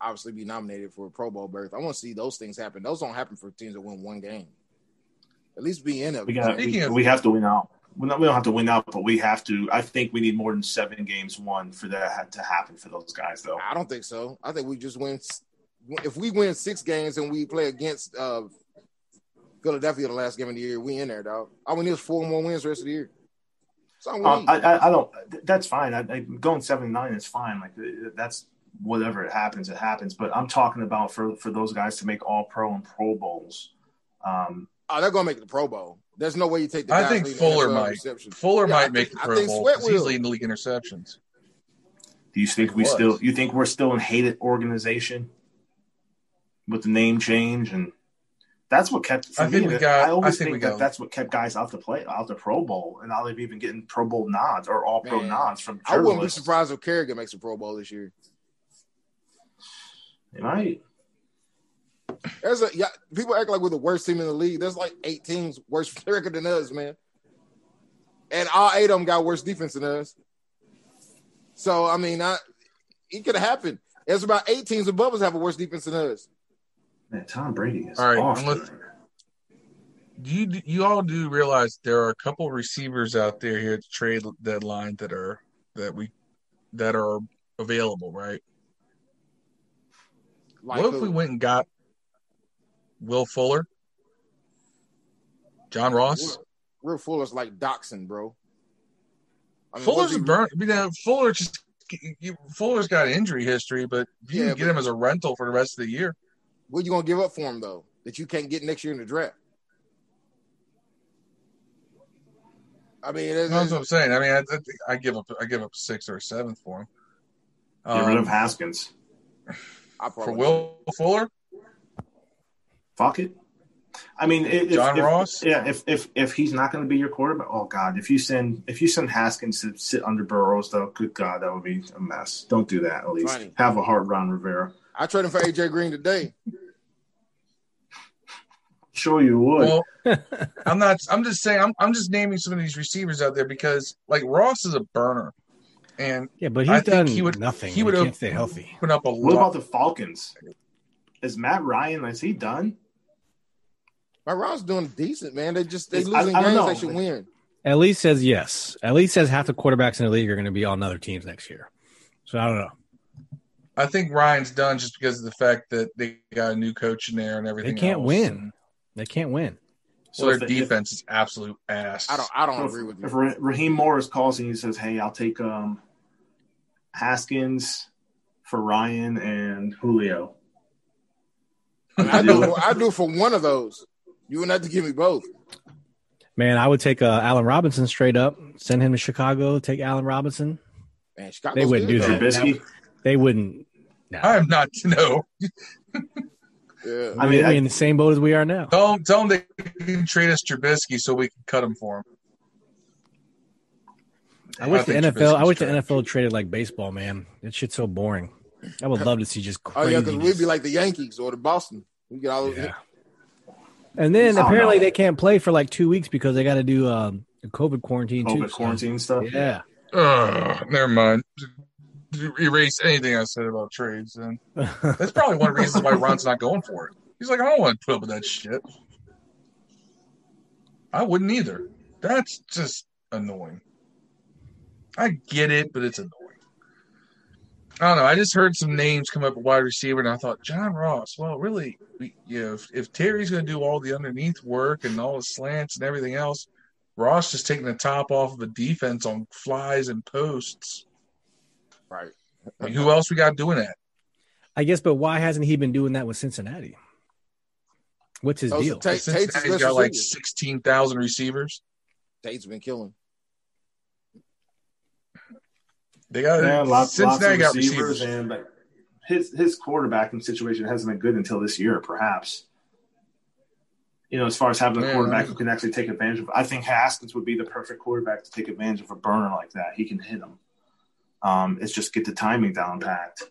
obviously be nominated for a Pro Bowl berth. I want to see those things happen. Those don't happen for teams that win one game. At least be in it. We, gotta, we, of- we have to win out. We don't have to win out, but we have to. I think we need more than seven games won for that to happen for those guys, though. I don't think so. I think we just win. If we win six games and we play against uh, Philadelphia the last game of the year, we in there, dog. All we need is four more wins the rest of the year. So um, I, I, I don't. That's fine. I, I, going seven and nine is fine. Like that's whatever it happens, it happens. But I'm talking about for, for those guys to make all pro and pro bowls. Um, oh, they're going to make the Pro Bowl. There's no way you take the I think Fuller might. Fuller yeah, might I make think, the Pro Bowl. Sweat he's leading the league interceptions. Do you think we still you think we're still in hated organization with the name change? And that's what kept I think me, we got I always I think, think that go. that's what kept guys out the play out the Pro Bowl, and now they've even getting Pro Bowl nods or all pro nods from journalists. I wouldn't be surprised if Kerrigan makes a Pro Bowl this year. They might. There's a yeah, people act like we're the worst team in the league. There's like eight teams worse record than us, man. And all eight of them got worse defense than us. So, I mean, I, it could have happened. There's about eight teams above us have a worse defense than us. Man, Tom Brady is all right, awesome. Do you, you all do realize there are a couple receivers out there here at the trade deadline that are that we that are available, right? Like what who? if we went and got Will Fuller, John Ross? Will, Will Fuller's like Dachshund, bro. I mean, Fuller's a burn. I mean, uh, Fuller just you, Fuller's got an injury history, but you yeah, can get him as a rental for the rest of the year. What are you gonna give up for him though? That you can't get next year in the draft. I mean, that's what I'm saying. I mean, I, I, I give up. I give up six or a seventh for him. Um, get rid of Haskins I for Will do. Fuller. Fuck it. I mean, if, John if, Ross. Yeah, if if if he's not going to be your quarterback, oh god, if you send if you send Haskins to sit under Burrows, though, good god, that would be a mess. Don't do that. At least Funny. have a heart, Ron Rivera. I traded for A J Green today. Sure you would. Well, I'm not. I'm just saying. I'm I'm just naming some of these receivers out there because like Ross is a burner, and yeah, but he's I done think he would, nothing. He would he can't stay healthy. Open up a what lot. about the Falcons? Is Matt Ryan? Is he done? My Ron's doing decent, man. They just they losing I, I games they should win. At least says yes. At least says half the quarterbacks in the league are going to be on other teams next year. So I don't know. I think Ryan's done just because of the fact that they got a new coach in there and everything. They can't else. win. They can't win. So well, their the, defense if, is absolute ass. I don't. I don't so agree if, with you. If Raheem Morris calls and he says, "Hey, I'll take um, Haskins for Ryan and Julio." I, mean, I do. I do for one of those. You wouldn't have to give me both. Man, I would take uh, Allen Robinson straight up. Send him to Chicago. Take Allen Robinson. Man, Chicago's they wouldn't do that. Trubisky. They wouldn't. No. I am not to know. yeah. I mean, I, in the same boat as we are now. Tell them, tell them they can trade us Trubisky so we can cut him for him. I wish I the Trubisky's N F L. I wish trash. the N F L traded like baseball, man. That shit's so boring. I would love to see just crazy. Oh yeah, because we'd be like the Yankees or the Boston. We get all. Yeah. And then oh, apparently no. they can't play for like two weeks because they got to do um, COVID quarantine. COVID too, quarantine so. stuff. Yeah. Ugh, never mind. Erase anything I said about trades. Then that's probably one of the reasons why Ron's not going for it. He's like, I don't want to put up with that shit. I wouldn't either. That's just annoying. I get it, but it's annoying. I don't know. I just heard some names come up at wide receiver, and I thought, John Ross, well, really, we, you know, if, if Terry's going to do all the underneath work and all the slants and everything else, Ross is taking the top off of a defense on flies and posts. Right. I mean, who else we got doing that? I guess, but why hasn't he been doing that with Cincinnati? What's his Those deal? T- Cincinnati's got like sixteen thousand receivers. Tate's been killing. They got yeah, lots, lots of receivers, receivers. and like, his his quarterbacking situation hasn't been good until this year, perhaps. You know, as far as having a yeah, quarterback who can actually take advantage of, I think Haskins would be the perfect quarterback to take advantage of a burner like that. He can hit him. Um, it's just get the timing down packed.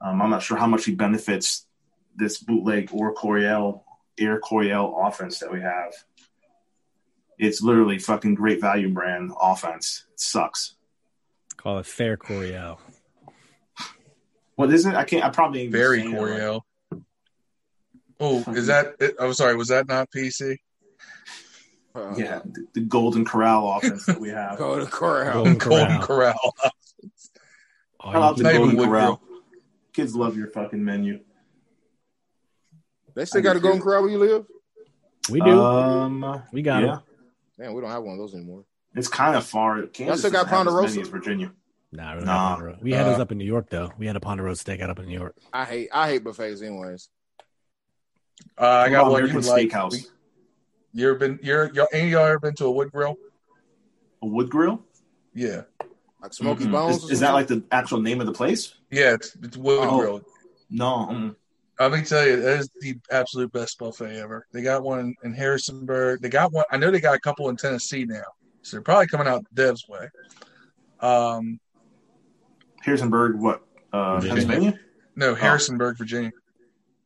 Um, I'm not sure how much he benefits this bootleg or Coryell, Air Coryell offense that we have. It's literally fucking great value brand offense. It sucks. Call it fair Coryell. What is it? I can't. I probably ain't very Coryell. Right. Oh, is that? I'm oh, sorry. Was that not P C? Uh, yeah, the, the Golden Corral offense that we have. Golden Corral. Golden Corral. Golden Corral. Oh, How about the Golden Corral? Kids love your fucking menu. They still I got a Golden Corral where you live. We do. Um, we got it. Yeah. Man, we don't have one of those anymore. It's kind of far. Kansas still got Ponderosa. Virginia. Nah, we, nah. we had uh, those up in New York though. We had a Ponderosa Steakout up in New York. I hate I hate buffets anyways. Uh, I got one. American Steakhouse. Like, you ever been? You're you any y'all ever been to a wood grill? A wood grill? Yeah. Like Smoky mm-hmm. Bones. Is, is that like the actual name of the place? Yeah, it's, it's Wood oh. Grill. No. Mm. Let me tell you, that is the absolute best buffet ever. They got one in Harrisonburg. They got one. I know they got a couple in Tennessee now, so they're probably coming out Dev's way. Um, Harrisonburg, what? Uh, Pennsylvania? No, Harrisonburg, oh. Virginia.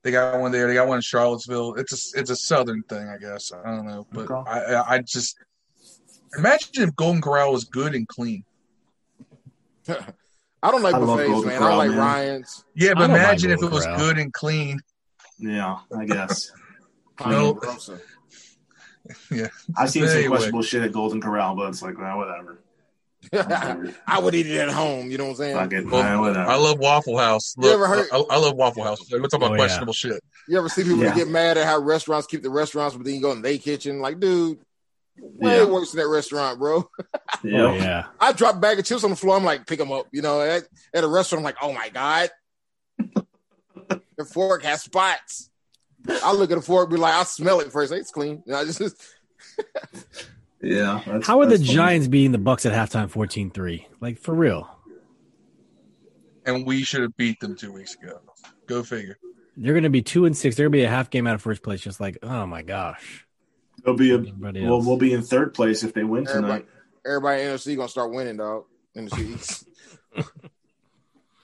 They got one there. They got one in Charlottesville. It's a it's a southern thing, I guess. I don't know, but okay. I I just imagine if Golden Corral was good and clean. I don't like I buffets, man. Corral, I like man. Ryan's. Yeah, but imagine like if it was Corral. Good and clean. Yeah, I guess. No. Yeah. I've seen anyway. some questionable shit at Golden Corral, but it's like, well, whatever. I would eat it at home. You know what I'm saying? Like it, well, I love Waffle House. Look, you ever heard? I, I love Waffle House. We're talking about oh, questionable yeah. shit. You ever see people yeah. get mad at how restaurants keep the restaurants, but then you go in their kitchen? Like, dude. Way yeah. worse than that restaurant, bro. Yeah, yeah. I drop a bag of chips on the floor. I'm like, pick them up. You know, at, at a restaurant, I'm like, oh my god, the fork has spots. I look at the fork, be like, I smell it first. Like, it's clean. You know, I just, yeah. That's, How are the funny. Giants beating the Bucks at halftime, fourteen three? Like for real. And we should have beat them two weeks ago. Go figure. They're going to be two and six. They're going to be a half game out of first place. Just like, oh my gosh. They'll be a, we'll, we'll be in third place if they win tonight. Everybody, everybody in the N F C going to start winning, dog. N F C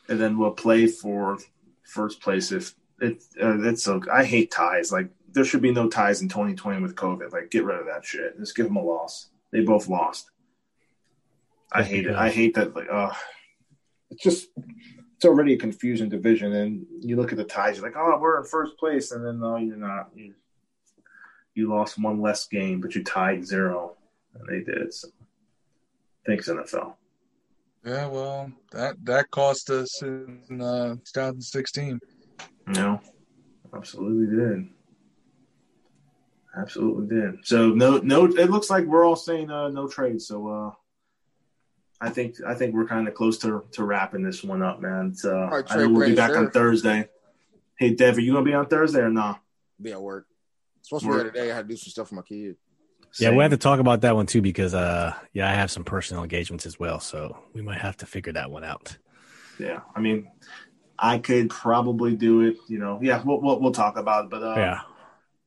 And then we'll play for first place if it, uh, it's – I hate ties. Like, there should be no ties in twenty twenty with COVID. Like, get rid of that shit. Just give them a loss. They both lost. I hate it. I hate that. Like, uh, it's just – it's already a confusing division. And you look at the ties, you're like, oh, we're in first place. And then, no, you're not. You're, You lost one less game, but you tied zero, and they did. So, thanks, N F L. Yeah, well, that that cost us in uh, twenty sixteen. No, absolutely did. Absolutely did. So no, no. It looks like we're all saying uh, no trade. So uh, I think I think we're kind of close to, to wrapping this one up, man. So, right, I know we'll be back sure. on Thursday. Hey, Dev, are you gonna be on Thursday or nah? Be at work. Supposed to be there today. I had to do some stuff for my kid. Yeah, we have to talk about that one too because, uh, yeah, I have some personal engagements as well, so we might have to figure that one out. Yeah, I mean, I could probably do it. You know, yeah, we'll we'll, we'll talk about it. But uh, yeah,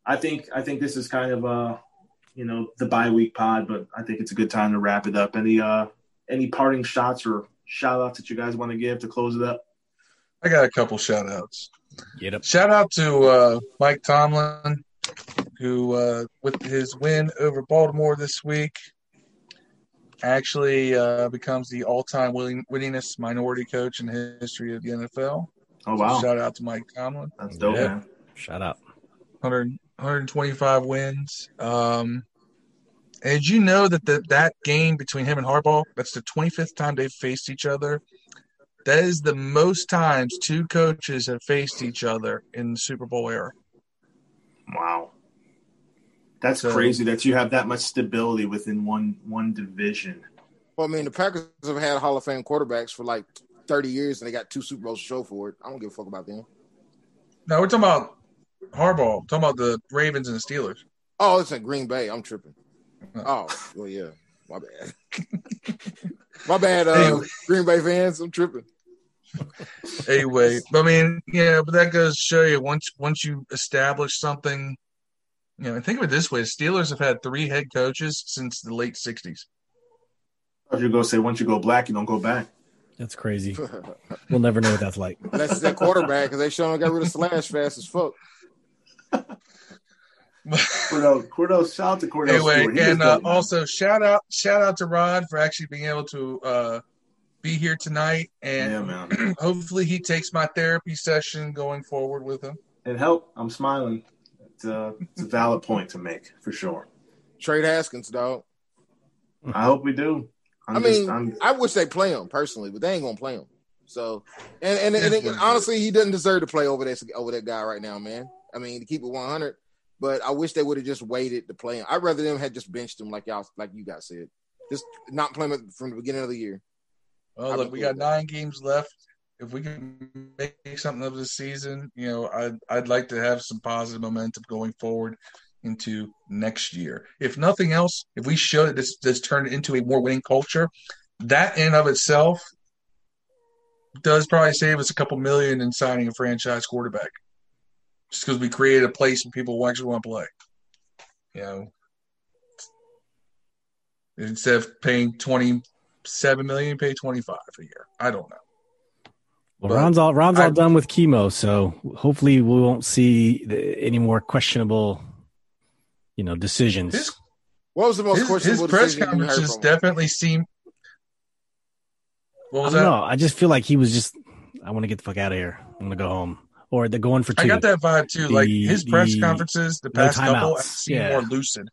I think I think this is kind of uh, you know, the bye week pod, but I think it's a good time to wrap it up. Any uh, any parting shots or shout outs that you guys want to give to close it up? I got a couple shout outs. Get up! Shout out to uh, Mike Tomlin, who, uh, with his win over Baltimore this week, actually uh, becomes the all-time winning, winningest minority coach in the history of the N F L. Oh, wow. So shout out to Mike Tomlin. That's dope, yeah. man. Shout out. one hundred, one hundred twenty-five wins. Um, and did you know that the, that game between him and Harbaugh, that's the twenty-fifth time they've faced each other? That is the most times two coaches have faced each other in the Super Bowl era. Wow. That's so crazy that you have that much stability within one one division. Well, I mean, the Packers have had Hall of Fame quarterbacks for like thirty years, and they got two Super Bowls to show for it. I don't give a fuck about them. No, we're talking about Harbaugh. We're talking about the Ravens and the Steelers. Oh, it's in Green Bay. I'm tripping. Oh, well, yeah. My bad. My bad, uh, anyway. Green Bay fans. I'm tripping. Anyway, I mean, yeah, but that goes to show you once once you establish something, you know. And think of it this way: Steelers have had three head coaches since the late sixties. I was gonna say, once you go black, you don't go back. That's crazy. We'll never know what that's like. Unless it's that quarterback, because they sure got rid of Slash fast as fuck. Cordell, Cordell, shout out to Cordell. Anyway, Stewart. and uh, also shout out, shout out to Rod for actually being able to. Uh, be here tonight, and yeah, hopefully he takes my therapy session going forward with him. It helped. I'm smiling. It's a, it's a valid point to make, for sure. Trade Haskins, dog. I hope we do. I'm I mean, just, I'm... I wish they play him, personally, but they ain't going to play him. So, And, and, and, and, and honestly, he doesn't deserve to play over that, over that guy right now, man. I mean, to keep it one hundred, but I wish they would have just waited to play him. I'd rather them had just benched him like y'all, like you guys said. Just not playing him from the beginning of the year. Well, look, we got nine games left. If we can make something of this season, you know, I'd, I'd like to have some positive momentum going forward into next year. If nothing else, if we show that this, this turned into a more winning culture, that in of itself does probably save us a couple million in signing a franchise quarterback, just because we created a place and people actually want to play. You know, instead of paying twenty-seven million dollars, pay twenty-five a year. I don't know. Well, but Ron's all Ron's I, all done with chemo, so hopefully we won't see the, any more questionable, you know, decisions. His, what was the most his, questionable his press conferences definitely seemed. What was I don't that? know. I just feel like he was just, I want to get the fuck out of here. I'm gonna go home. Or they're going for two. I got that vibe too. The, like his press the, conferences, the past no couple, I've seen yeah. more lucid.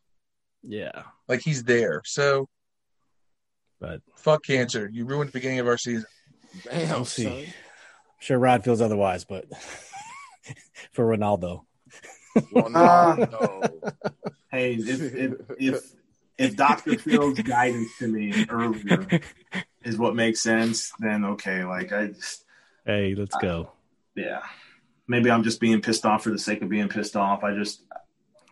Yeah, like he's there. So, but fuck cancer. You ruined the beginning of our season. Damn, we'll see. Son. I'm sure Rod feels otherwise, but for Ronaldo. Ronaldo. Hey, if if if, if Doctor Phil's guidance to me earlier is what makes sense, then okay. Like I just. Hey, let's I, go. Yeah, maybe I'm just being pissed off for the sake of being pissed off. I just.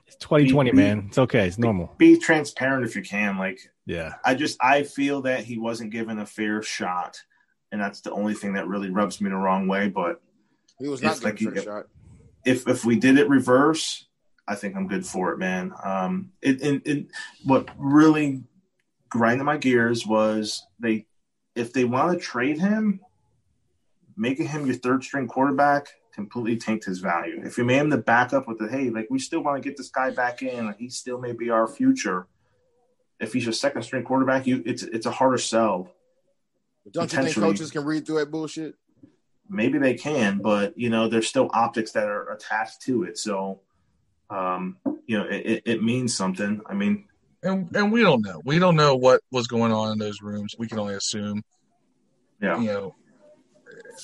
It's twenty twenty, be, man. It's okay. It's normal. Be transparent if you can. Like, yeah. I just I feel that he wasn't given a fair shot. And that's the only thing that really rubs me the wrong way. But he was not like a shot. If if we did it reverse, I think I'm good for it, man. Um, it, it, it what really grinded my gears was they if they want to trade him, making him your third string quarterback completely tanked his value. If you made him the backup with the hey, like we still want to get this guy back in, like he still may be our future. If he's your second string quarterback, you it's it's a harder sell. Don't you think coaches can read through that bullshit? Maybe they can, but, you know, there's still optics that are attached to it. So, um, you know, it, it means something. I mean. And and we don't know. We don't know what was going on in those rooms. We can only assume. Yeah. You know,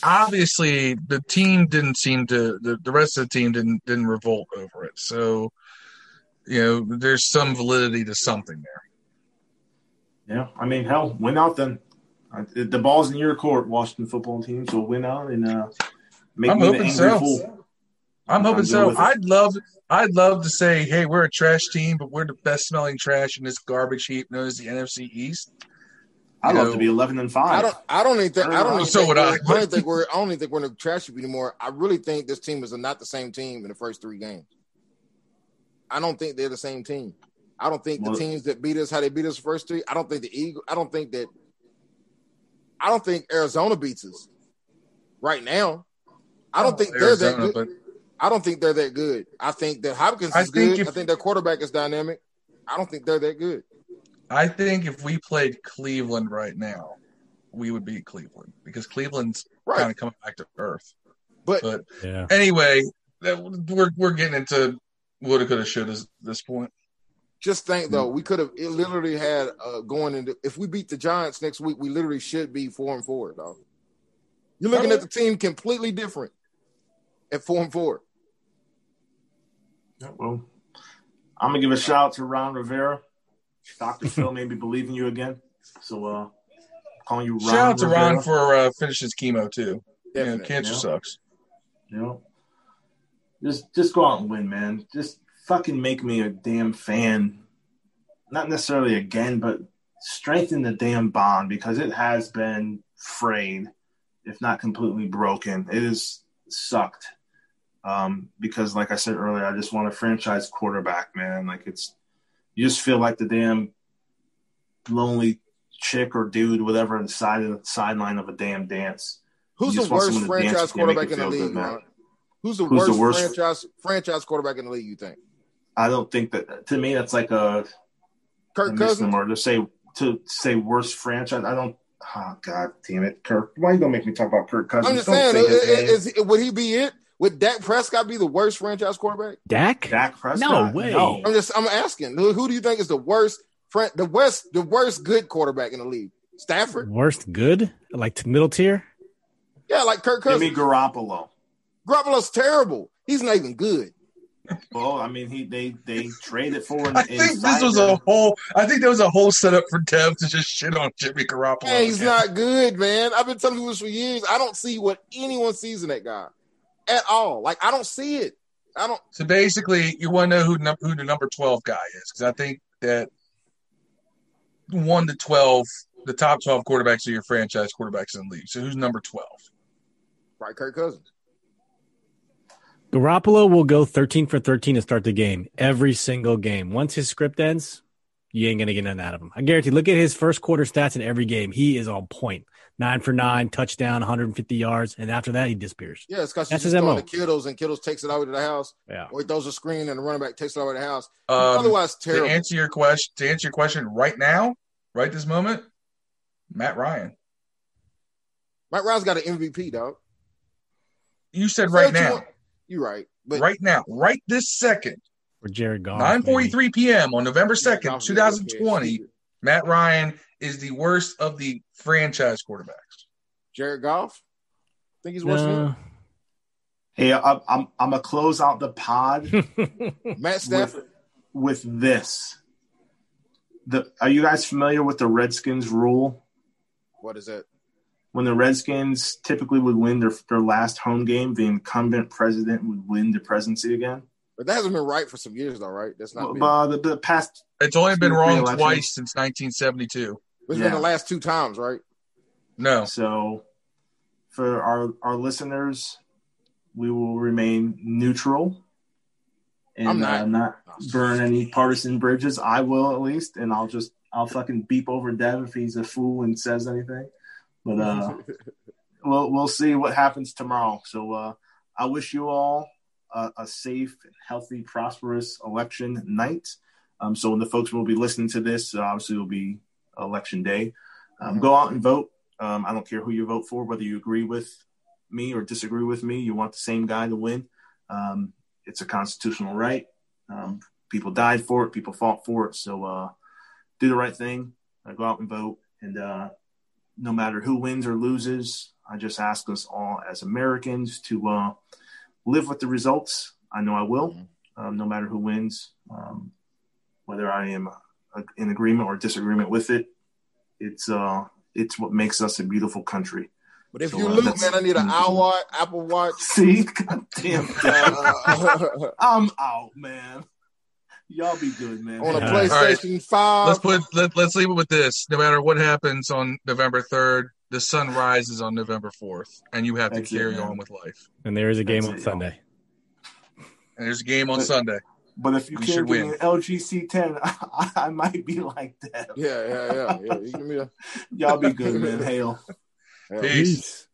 obviously the team didn't seem to the, – the rest of the team didn't didn't revolt over it. So, you know, there's some validity to something there. Yeah. I mean, hell, win out then. The ball's in your court, Washington football team. So win out and uh, make I'm me hoping the angry so. fool. I'm hoping I'm so. I'd love, I'd love to say, hey, we're a trash team, but we're the best smelling trash in this garbage heap known as the N F C East. I'd love to be eleven and five. I don't. I don't even think. I don't. So would I. I don't think we're. I don't think we're in the trash heap anymore. I really think this team is not the same team in the first three games. I don't think they're the same team. I don't think well, the teams that beat us, how they beat us the first three. I don't think the Eagles. I don't think that. I don't think Arizona beats us right now. I don't think they're that good. But... I don't think they're that good. I think that Hopkins is good. If... I think their quarterback is dynamic. I don't think they're that good. I think if we played Cleveland right now, we would beat Cleveland because Cleveland's right. kind of coming back to earth. But, but yeah. anyway, that, we're we're getting into woulda, coulda, shouldas at this point. Just think, though, we could have literally had uh, going into – if we beat the Giants next week, we literally should be four and four, dog. You're looking at the team completely different at four and four. Yeah, well, I'm going to give a shout-out to Ron Rivera. Doctor Phil may be believing you again. So, uh, calling you Ron Shout-out to Ron for uh, finishing his chemo, too. You know, cancer yeah. sucks. You know, just, just go out and win, man. Just – fucking make me a damn fan, not necessarily again, but strengthen the damn bond because it has been frayed, if not completely broken. It is sucked um, because, like I said earlier, I just want a franchise quarterback, man. Like it's, you just feel like the damn lonely chick or dude, whatever, on the side of the sideline of a damn dance. Who's the worst franchise quarterback in the league, man? Who's the worst, Who's the worst franchise franchise quarterback in the league? You think? I don't think that. To me, that's like a Kirk Cousins. Or to say to say worst franchise, I don't. Oh God, damn it, Kirk! Why are you gonna make me talk about Kirk Cousins? I'm just don't saying, is, is, is, would he be it? Would Dak Prescott be the worst franchise quarterback? Dak, Dak Prescott? No way. No. I'm just, I'm asking. Who, who do you think is the worst? The worst, the worst good quarterback in the league? Stafford. Worst good, like middle tier. Yeah, like Kirk Cousins. Jimmy Garoppolo. Garoppolo's terrible. He's not even good. Well, I mean, he they they traded for him. I think this was a whole. I think there was a whole setup for Dev to just shit on Jimmy Garoppolo. Hey, he's again. not good, man. I've been telling you this for years. I don't see what anyone sees in that guy at all. Like, I don't see it. I don't. So basically, you want to know who num- who the number twelve guy is, because I think that one to twelve, the top twelve quarterbacks are your franchise quarterbacks in the league. So who's number twelve? Right, Kirk Cousins. Garoppolo will go thirteen for thirteen to start the game, every single game. Once his script ends, you ain't going to get nothing out of him. I guarantee. Look at his first quarter stats in every game. He is on point. Nine for nine, touchdown, one hundred fifty yards, and after that, he disappears. Yeah, it's because he's just throwing to Kittles, and Kittles takes it out to the house. Yeah. Or he throws a screen, and the running back takes it out to the house. Um, Otherwise, terrible. To answer your question, to answer your question right now, right this moment, Matt Ryan. Matt Ryan's got an M V P, dog. You said right you now. Want- You're right. But right now, right this second, for Jared Goff, nine forty-three p.m. on November second, two thousand twenty, Matt Ryan is the worst of the franchise quarterbacks. Jared Goff? Think he's worse no. than him? Hey, I'm, I'm, I'm going to close out the pod Matt Stafford. With, with this. The, are you guys familiar with the Redskins rule? What is it? When the Redskins typically would win their, their last home game, the incumbent president would win the presidency again. But that hasn't been right for some years, though, right? That's not well, uh, the, the past. It's only been wrong twice since nineteen seventy-two. It's yeah. been the last two times, right? No. So, for our, our listeners, we will remain neutral and I'm not, uh, not burn any partisan bridges. I will at least, and I'll just I'll fucking beep over Dev if he's a fool and says anything. But uh, we'll, we'll see what happens tomorrow. So uh, I wish you all a, a safe, healthy, prosperous election night. Um, so when the folks will be listening to this, uh, obviously it will be election day. Um, go out and vote. Um, I don't care who you vote for, whether you agree with me or disagree with me. You want the same guy to win. Um, it's a constitutional right. Um, people died for it. People fought for it. So uh, do the right thing. Uh, go out and vote. And uh, no matter who wins or loses, I just ask us all as Americans to uh, live with the results. I know I will, um, no matter who wins, um, whether I am uh, in agreement or disagreement with it. It's uh, it's what makes us a beautiful country. But if so, you uh, lose, man, I need an iWatch, Apple Watch. See, goddamn, I'm out, man. Y'all be good, man. On a PlayStation right. five. Let's put let, let's leave it with this. No matter what happens on November third, the sun rises on November fourth, and you have That's to carry it, on with life. And there is a game That's on it, Sunday. Y'all. And there's a game on but, Sunday. But if you, you can't win an L G C ten, I, I might be like that. Yeah, yeah, yeah. yeah. You give me a... Y'all be good, man. Hail. Hail. Peace. Peace.